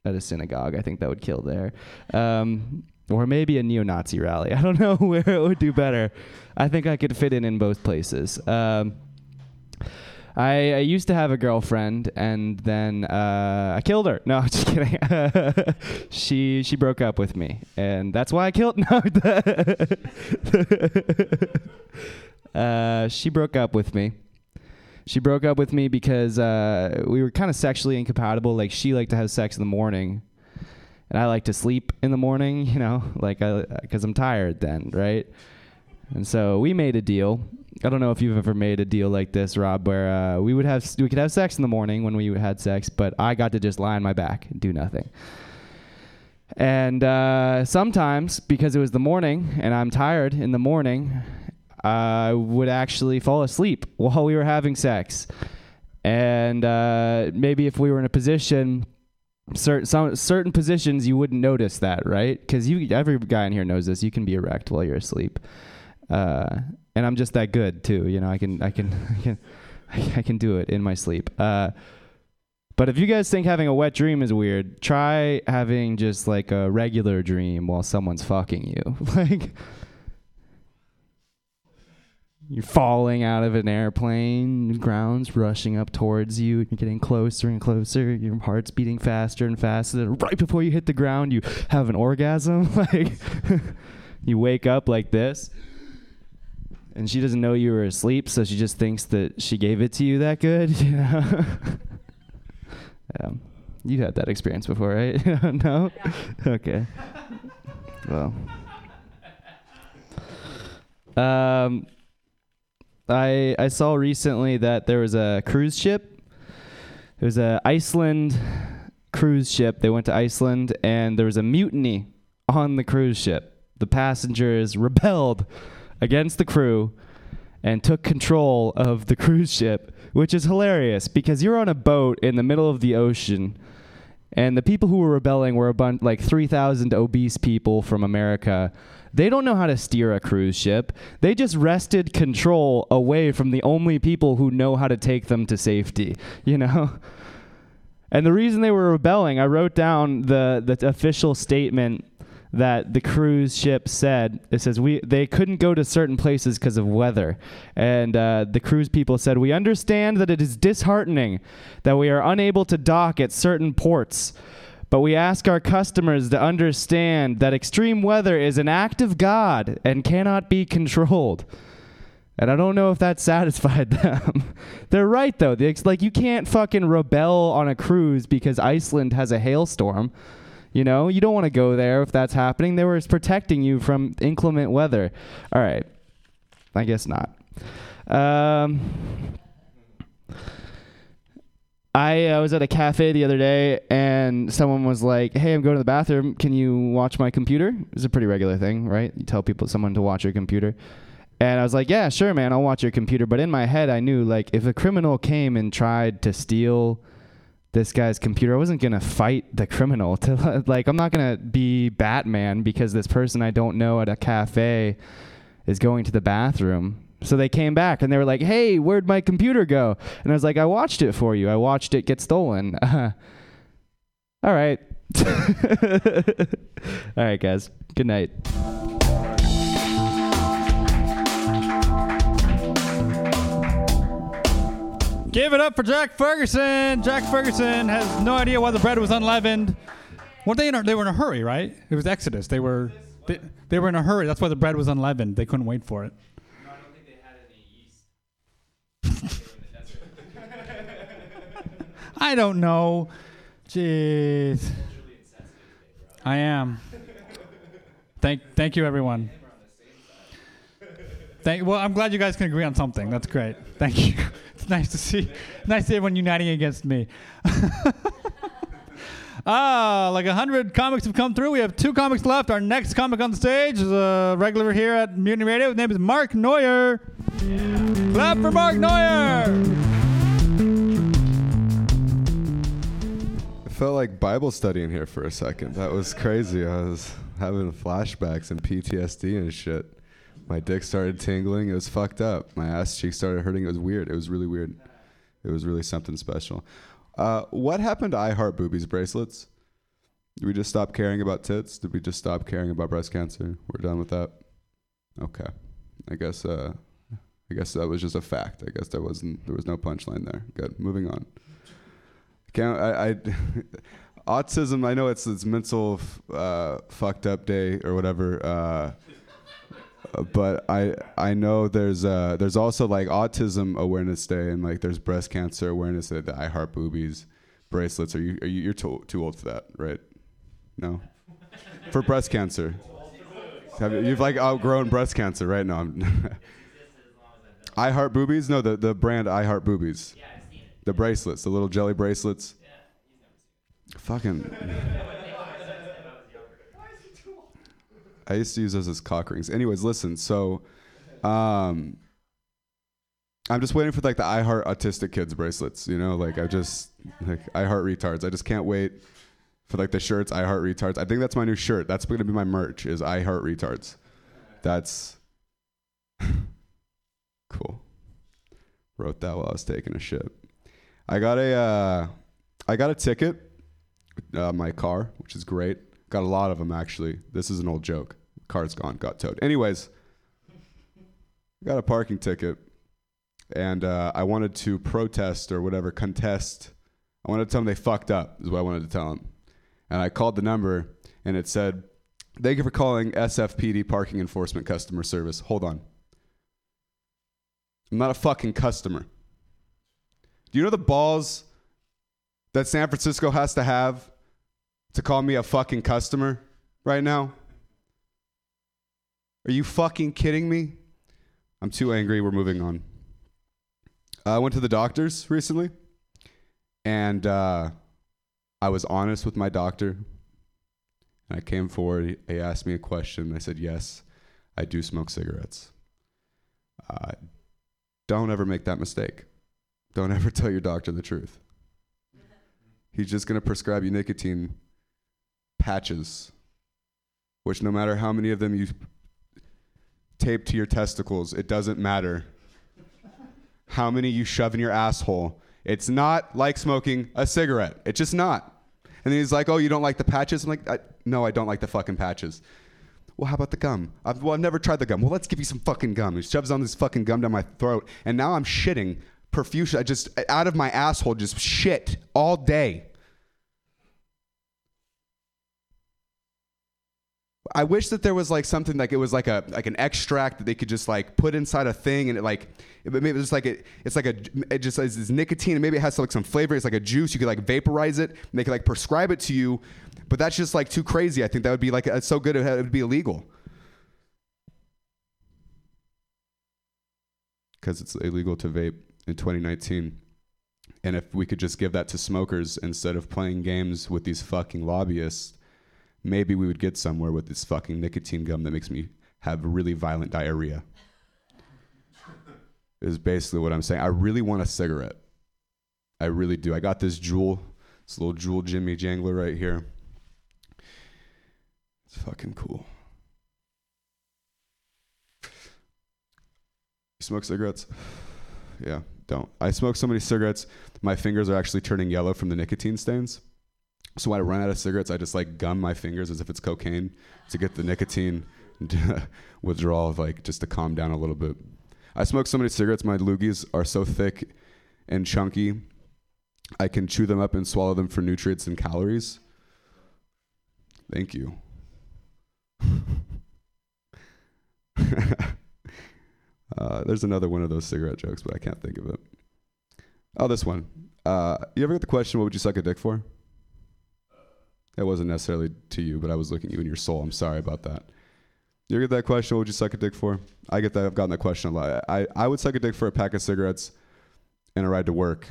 at a synagogue. I think that would kill there, or maybe a neo-Nazi rally. I don't know where it would do better. I think I could fit in both places. I used to have a girlfriend, and then I killed her. No, I'm just kidding. She broke up with me, and that's why I killed she broke up with me. She broke up with me because we were kind of sexually incompatible. Like, she liked to have sex in the morning, and I like to sleep in the morning, you know, like, because I'm tired then, right? And so we made a deal. I don't know if you've ever made a deal like this, Rob, where we could have sex in the morning when we had sex, but I got to just lie on my back and do nothing. And sometimes, because it was the morning and I'm tired in the morning, I would actually fall asleep while we were having sex. And maybe if we were in a position, certain positions, you wouldn't notice that, right? Because every guy in here knows this. You can be erect while you're asleep. And I'm just that good too, you know. I can do it in my sleep. But if you guys think having a wet dream is weird, try having just like a regular dream while someone's fucking you. Like, you're falling out of an airplane, ground's rushing up towards you, you're getting closer and closer, your heart's beating faster and faster. Right before you hit the ground, you have an orgasm. Like, you wake up like this. and she doesn't know you were asleep, so she just thinks that she gave it to you that good. You know? You had that experience before, right? No? Yeah. Okay. Well. I saw recently that there was a cruise ship. There was an Iceland cruise ship. They went to Iceland, and there was a mutiny on the cruise ship. The passengers rebelled against the crew and took control of the cruise ship, which is hilarious because you're on a boat in the middle of the ocean, and the people who were rebelling were a bunch, like 3,000 obese people from America. They don't know how to steer a cruise ship. They just wrested control away from the only people who know how to take them to safety, you know? And the reason they were rebelling, I wrote down the official statement that the cruise ship said. It says, they couldn't go to certain places because of weather. And the cruise people said, "We understand that it is disheartening that we are unable to dock at certain ports. But we ask our customers to understand that extreme weather is an act of God and cannot be controlled." And I don't know if that satisfied them. They're right, though. Like, you can't fucking rebel on a cruise because Iceland has a hailstorm. You know, you don't want to go there if that's happening. They were protecting you from inclement weather. All right. I guess not. I was at a cafe the other day, and someone was like, "Hey, I'm going to the bathroom. Can you watch my computer?" It's a pretty regular thing, right? You tell someone to watch your computer. And I was like, "Yeah, sure, man, I'll watch your computer." But in my head, I knew, like, if a criminal came and tried to steal this guy's computer, I wasn't going to fight the criminal. I'm not going to be Batman because this person I don't know at a cafe is going to the bathroom. So they came back and they were like, "Hey, where'd my computer go?" And I was like, "I watched it for you. I watched it get stolen." All right. All right, guys. Good night. Give it up for Jack Ferguson. Jack Ferguson has no idea why the bread was unleavened. They were in a hurry, right? It was Exodus. They were in a hurry. That's why the bread was unleavened. They couldn't wait for it. I don't know. Jeez. I am. Thank you, everyone. Well, I'm glad you guys can agree on something. That's great. Thank you. It's nice to see everyone uniting against me. Like 100 comics have come through. We have 2 comics left. Our next comic on the stage is a regular here at Mutiny Radio. His name is Mark Neuer. Yeah. Clap for Mark Neuer. Felt like Bible study in here for a second. That was crazy. I was having flashbacks and PTSD and shit. My dick started tingling. It was fucked up. My ass cheek started hurting. It was weird. It was really weird. It was really something special. What happened to I Heart Boobies bracelets? Did we just stop caring about tits? Did we just stop caring about breast cancer? We're done with that? Okay. I guess that was just a fact. I guess there was no punchline there. Good. Moving on. Autism, I know it's mental fucked up day or whatever, but I know there's also like autism awareness day, and like there's breast cancer awareness day. The I Heart Boobies bracelets. You're too old for that, right? No, for breast cancer. You've like outgrown breast cancer, right? No, I Heart Boobies. No, the brand I Heart Boobies. Yeah. The bracelets, the little jelly bracelets. Yeah, fucking. I used to use those as cock rings. Anyways, listen, so I'm just waiting for like the I Heart Autistic Kids bracelets, you know? Like I Heart Retards. I just can't wait for like the shirts, I Heart Retards. I think that's my new shirt. That's going to be my merch, is I Heart Retards. That's cool. Wrote that while I was taking a shit. I got a ticket, my car, which is great. Got a lot of them, actually. This is an old joke. Car's gone, got towed. Anyways, got a parking ticket, and I wanted to protest or whatever, contest. I wanted to tell them they fucked up, is what I wanted to tell them. And I called the number, and it said, "Thank you for calling SFPD Parking Enforcement Customer Service. Hold on." I'm not a fucking customer. Do you know the balls that San Francisco has to have to call me a fucking customer right now? Are you fucking kidding me? I'm too angry. We're moving on. I went to the doctor's recently, and I was honest with my doctor. And I came forward. He asked me a question. I said, yes, I do smoke cigarettes. Don't ever make that mistake. Don't ever tell your doctor the truth. He's just going to prescribe you nicotine patches, which no matter how many of them you tape to your testicles, it doesn't matter how many you shove in your asshole. It's not like smoking a cigarette. It's just not. And then he's like, oh, you don't like the patches? I'm like, no, I don't like the fucking patches. Well, how about the gum? I've never tried the gum. Well, let's give you some fucking gum. He shoves on this fucking gum down my throat, and now I'm shitting profuse. I just, out of my asshole, just shit all day. I wish that there was like something like it was like a like an extract that they could just like put inside a thing, and it like maybe it's like it's nicotine, and maybe it has like some flavor. It's like a juice. You could like vaporize it, and they could like prescribe it to you. But that's just like too crazy. I think that would be like it's so good it would be illegal because it's illegal to vape in 2019. And if we could just give that to smokers instead of playing games with these fucking lobbyists. Maybe we would get somewhere with this fucking nicotine gum that makes me have really violent diarrhea. Is basically what I'm saying. I really want a cigarette. I really do. I got this Juul, this little Juul Jimmy Jangler right here. It's fucking cool. You smoke cigarettes? Yeah, don't. I smoke so many cigarettes, my fingers are actually turning yellow from the nicotine stains. So when I run out of cigarettes, I just like gum my fingers as if it's cocaine to get the nicotine withdrawal, like just to calm down a little bit. I smoke so many cigarettes, my loogies are so thick and chunky, I can chew them up and swallow them for nutrients and calories. Thank you. There's another one of those cigarette jokes, but I can't think of it. Oh, this one. You ever get the question, what would you suck a dick for? That wasn't necessarily to you, but I was looking at you in your soul. I'm sorry about that. You get that question, what would you suck a dick for? I get that. I've gotten that question a lot. I would suck a dick for a pack of cigarettes and a ride to work.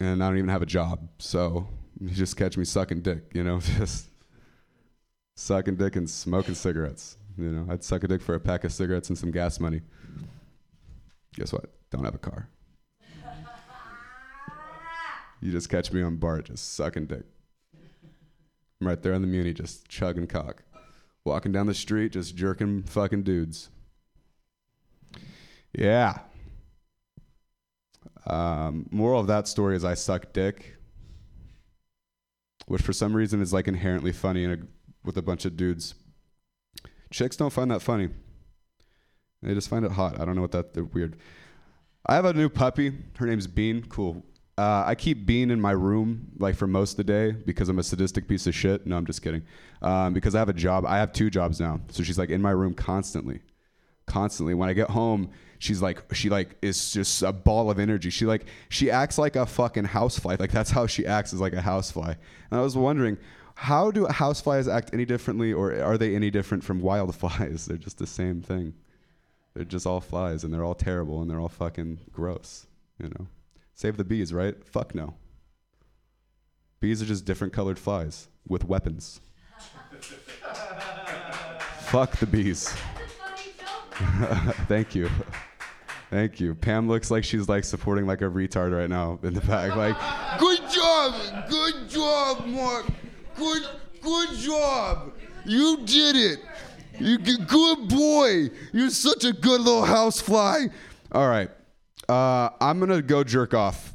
And I don't even have a job. So you just catch me sucking dick, you know, just sucking dick and smoking cigarettes. You know, I'd suck a dick for a pack of cigarettes and some gas money. Guess what? Don't have a car. You just catch me on BART just sucking dick. I'm right there on the Muni, just chugging cock. Walking down the street, just jerking fucking dudes. Yeah. Moral of that story is I suck dick. Which for some reason is like inherently funny with a bunch of dudes. Chicks don't find that funny. They just find it hot. I don't know what that, they're weird. I have a new puppy. Her name's Bean. Cool. I keep Bean in my room like for most of the day because I'm a sadistic piece of shit. No, I'm just kidding. Because I have a job. I have two jobs now. So she's like in my room constantly. When I get home, she's like, she like is just a ball of energy. She acts like a fucking housefly. Like that's how she acts, is like a housefly. And I was wondering, how do houseflies act any differently, or are they any different from wild flies? They're just the same thing. They're just all flies, and they're all terrible, and they're all fucking gross, you know? Save the bees, right? Fuck no. Bees are just different colored flies with weapons. Fuck the bees. That's a funny joke. Thank you. Pam looks like she's like supporting like a retard right now in the back. Like, good job, Mark. Good job. You did it. You good boy. You're such a good little housefly. All right. I'm gonna go jerk off.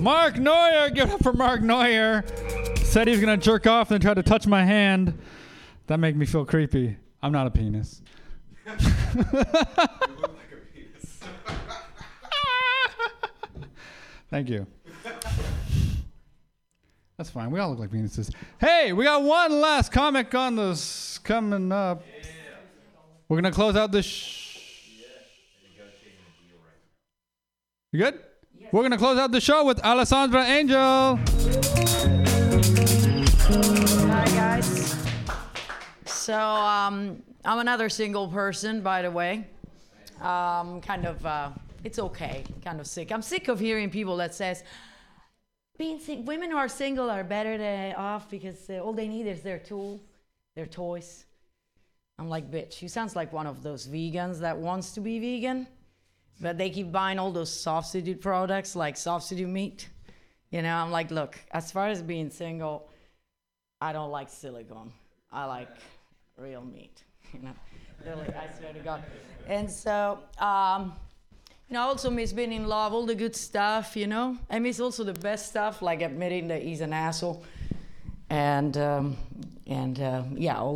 Mark Neuer, give it up for Mark Neuer. Said he was gonna jerk off and try to touch my hand. That made me feel creepy. I'm not a penis. You look like a penis. Thank you. That's fine. We all look like penises. Hey, we got one last comic on this coming up. Yeah. We're going to close out this. You good? Yeah. We're going to close out the show with Alessandra Angel. Hi, guys. So I'm another single person, by the way. It's okay. Kind of sick. I'm sick of hearing people that says, women who are single are better off because all they need is their tool, their toys. I'm like, bitch, you sounds like one of those vegans that wants to be vegan, but they keep buying all those substitute products like substitute meat. You know, I'm like, look, as far as being single, I don't like silicone. I like real meat, you know. They're like, I swear to God. And so, I also miss being in love, all the good stuff, you know. I miss also the best stuff, like admitting that he's an asshole, and all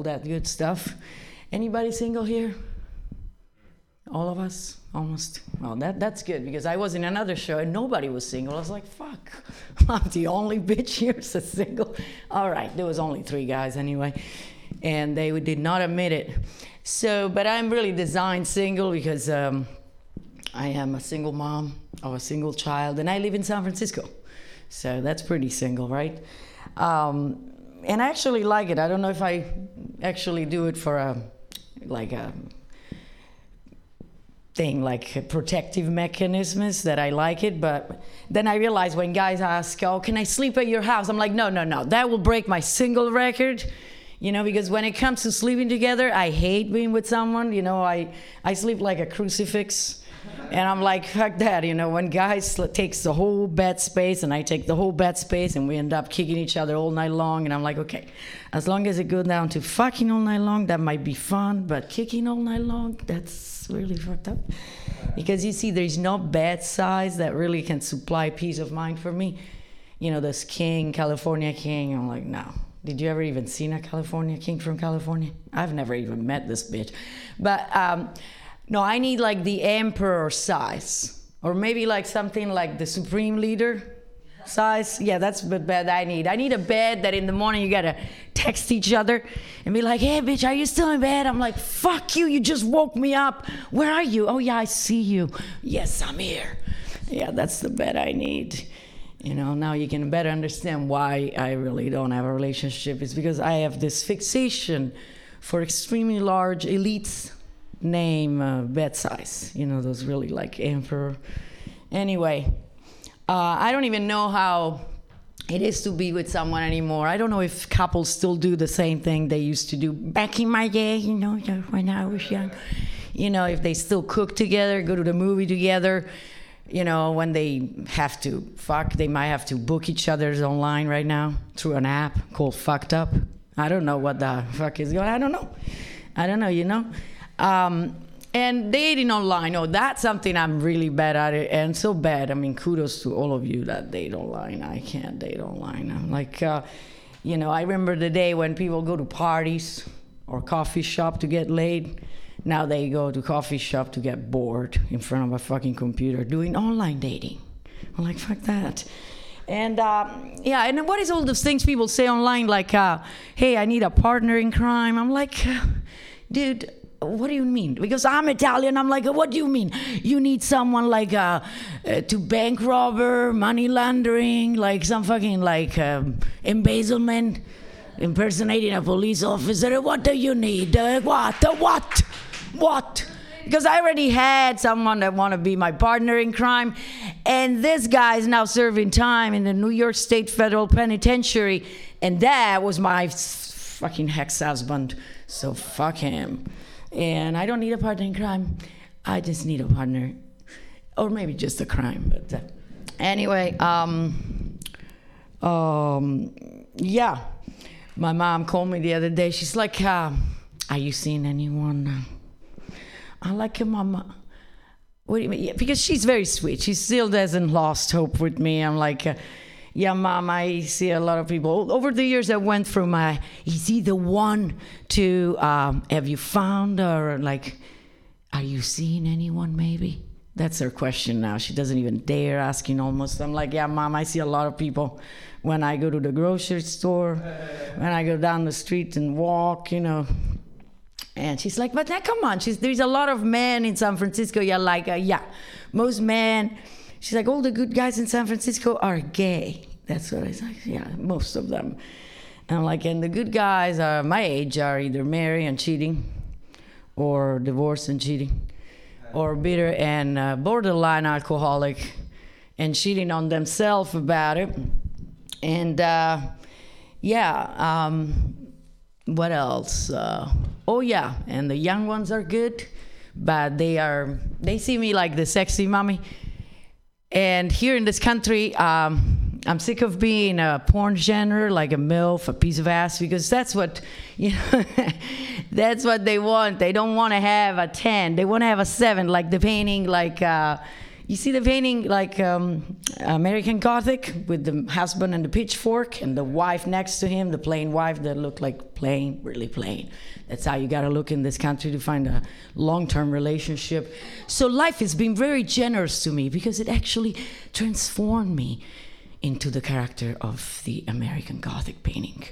that good stuff. Anybody single here? All of us, almost. Well, that's good because I was in another show and nobody was single. I was like, fuck, I'm the only bitch here that's single. All right, there was only 3 guys anyway, and they did not admit it. So, but I'm really designed single because. I am a single mom of a single child, and I live in San Francisco. So that's pretty single, right? And I actually like it. I don't know if I actually do it for a thing, like protective mechanisms that I like it, but then I realized when guys ask, oh, can I sleep at your house? I'm like, no, that will break my single record. You know, because when it comes to sleeping together, I hate being with someone. You know, I sleep like a crucifix. And I'm like, fuck that, you know, when guys takes the whole bed space and I take the whole bed space and we end up kicking each other all night long. And I'm like, okay, as long as it goes down to fucking all night long, that might be fun. But kicking all night long, that's really fucked up. Because you see, there's no bed size that really can supply peace of mind for me. You know, this king, California king, I'm like, no. Did you ever even seen a California king from California? I've never even met this bitch. But... no, I need like the emperor size, or maybe like something like the supreme leader size. Yeah, that's the bed I need. I need a bed that in the morning you gotta text each other and be like, hey, bitch, are you still in bed? I'm like, fuck you, you just woke me up. Where are you? Oh, yeah, I see you. Yes, I'm here. Yeah, that's the bed I need. You know, now you can better understand why I really don't have a relationship. It's because I have this fixation for extremely large elites. Name bed size, you know, those really like emperor. Anyway, I don't even know how it is to be with someone anymore. I don't know if couples still do the same thing they used to do back in my day, you know, when I was young. You know, if they still cook together, go to the movie together, you know, when they have to fuck, they might have to book each other's online right now through an app called Fucked Up. I don't know what the fuck is going on. I don't know, you know. And dating online, that's something I'm really bad at it, and so bad. I mean, kudos to all of you that date online. I can't date online. I'm like, I remember the day when people go to parties or coffee shop to get laid. Now they go to coffee shop to get bored in front of a fucking computer doing online dating. I'm like, fuck that. And and what is all those things people say online? Like, hey, I need a partner in crime. I'm like, dude. What do you mean? Because I'm Italian. I'm like, what do you mean? You need someone like to bank robber, money laundering, like some fucking like embezzlement, impersonating a police officer. What do you need? What? Because I already had someone that want to be my partner in crime. And this guy is now serving time in the New York State Federal Penitentiary. And that was my fucking ex-husband. So fuck him. And I don't need a partner in crime. I just need a partner, or maybe just a crime. But anyway, my mom called me the other day. She's like, "Are you seeing anyone?" I'm like, "Mama, what do you mean?" Yeah, because she's very sweet. She still hasn't lost hope with me. I'm like. Yeah, Mom, I see a lot of people. Over the years, I went from is he the one to have you found, or like, are you seeing anyone maybe? That's her question now. She doesn't even dare asking almost. I'm like, yeah, Mom, I see a lot of people when I go to the grocery store, when I go down the street and walk, you know. And she's like, but come on, there's a lot of men in San Francisco. You're like, yeah, most men. She's like, all the good guys in San Francisco are gay. That's what I was like, yeah, most of them. And I'm like, and the good guys are my age are either married and cheating or divorced and cheating. Or bitter and borderline alcoholic and cheating on themselves about it. And what else? And the young ones are good, but they see me like the sexy mommy. And here in this country, I'm sick of being a porn genre, like a MILF, a piece of ass, because that's what, you know, that's what they want. They don't want to have a 10. They want to have a 7, like the painting, like, you see the painting, like American Gothic, with the husband and the pitchfork and the wife next to him, the plain wife that looked like plain, really plain. That's how you got to look in this country to find a long-term relationship. So life has been very generous to me because it actually transformed me into the character of the American Gothic painting.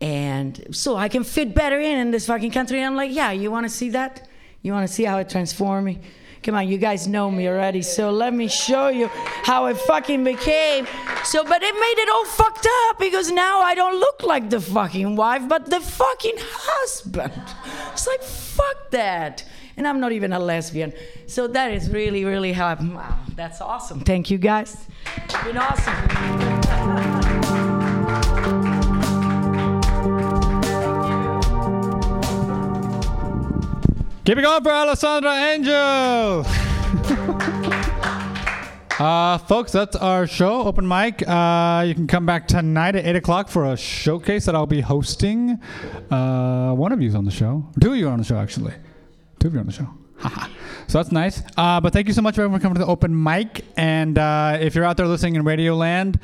And so I can fit better in this fucking country. And I'm like, yeah, you want to see that? You want to see how it transformed me? Come on, you guys know me already, so let me show you how it fucking became. So, but it made it all fucked up because now I don't look like the fucking wife, but the fucking husband. It's like, fuck that. And I'm not even a lesbian. So that is really, really how wow, that's awesome. Thank you, guys. It's been awesome. Keep it going for Alessandra Angel. Folks, that's our show, open mic. You can come back tonight at 8 o'clock for a showcase that I'll be hosting. One of you's on the show. Two of you are on the show, actually. Two of you on the show. So that's nice. But thank you so much for everyone coming to the open mic. And if you're out there listening in Radio Land,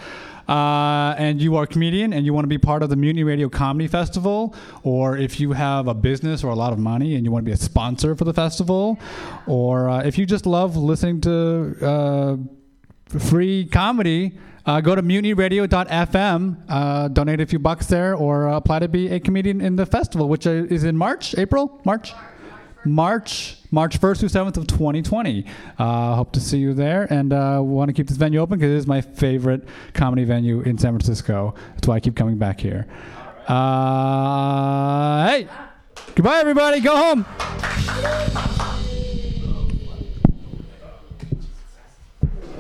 and you are a comedian and you want to be part of the Mutiny Radio Comedy Festival, or if you have a business or a lot of money and you want to be a sponsor for the festival, or if you just love listening to free comedy, go to mutinyradio.fm, donate a few bucks there, or apply to be a comedian in the festival, which is in March 1st through 7th of 2020. Hope to see you there, and want to keep this venue open because it is my favorite comedy venue in San Francisco. That's why I keep coming back here. Hey, goodbye, everybody. Go home.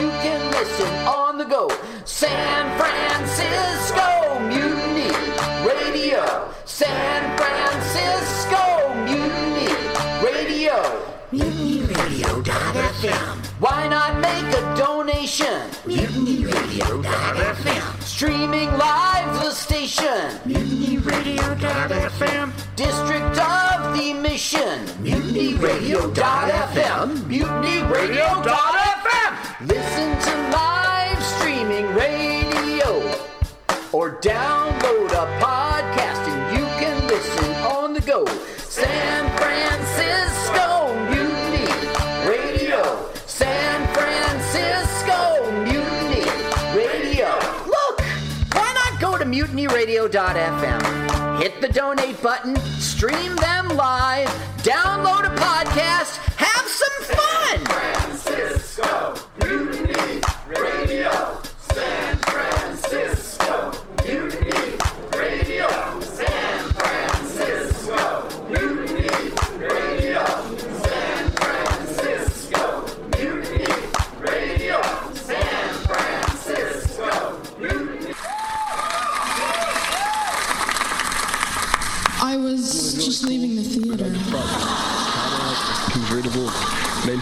you can listen on the go. San Francisco Mutiny Radio. San Francisco Mutiny Radio. MutinyRadio.fm. Why not make a donation? MutinyRadio.fm. Streaming live the station. MutinyRadio.fm. District of the Mission. MutinyRadio.fm. MutinyRadio.fm. Listen to live streaming radio or download a podcast and you can listen on the go. San Francisco Mutiny Radio. San Francisco Mutiny Radio. Look, why not go to mutinyradio.fm? Hit the donate button, stream them live, download a podcast, have some fun! San Francisco I was just leaving the theater. Convertible.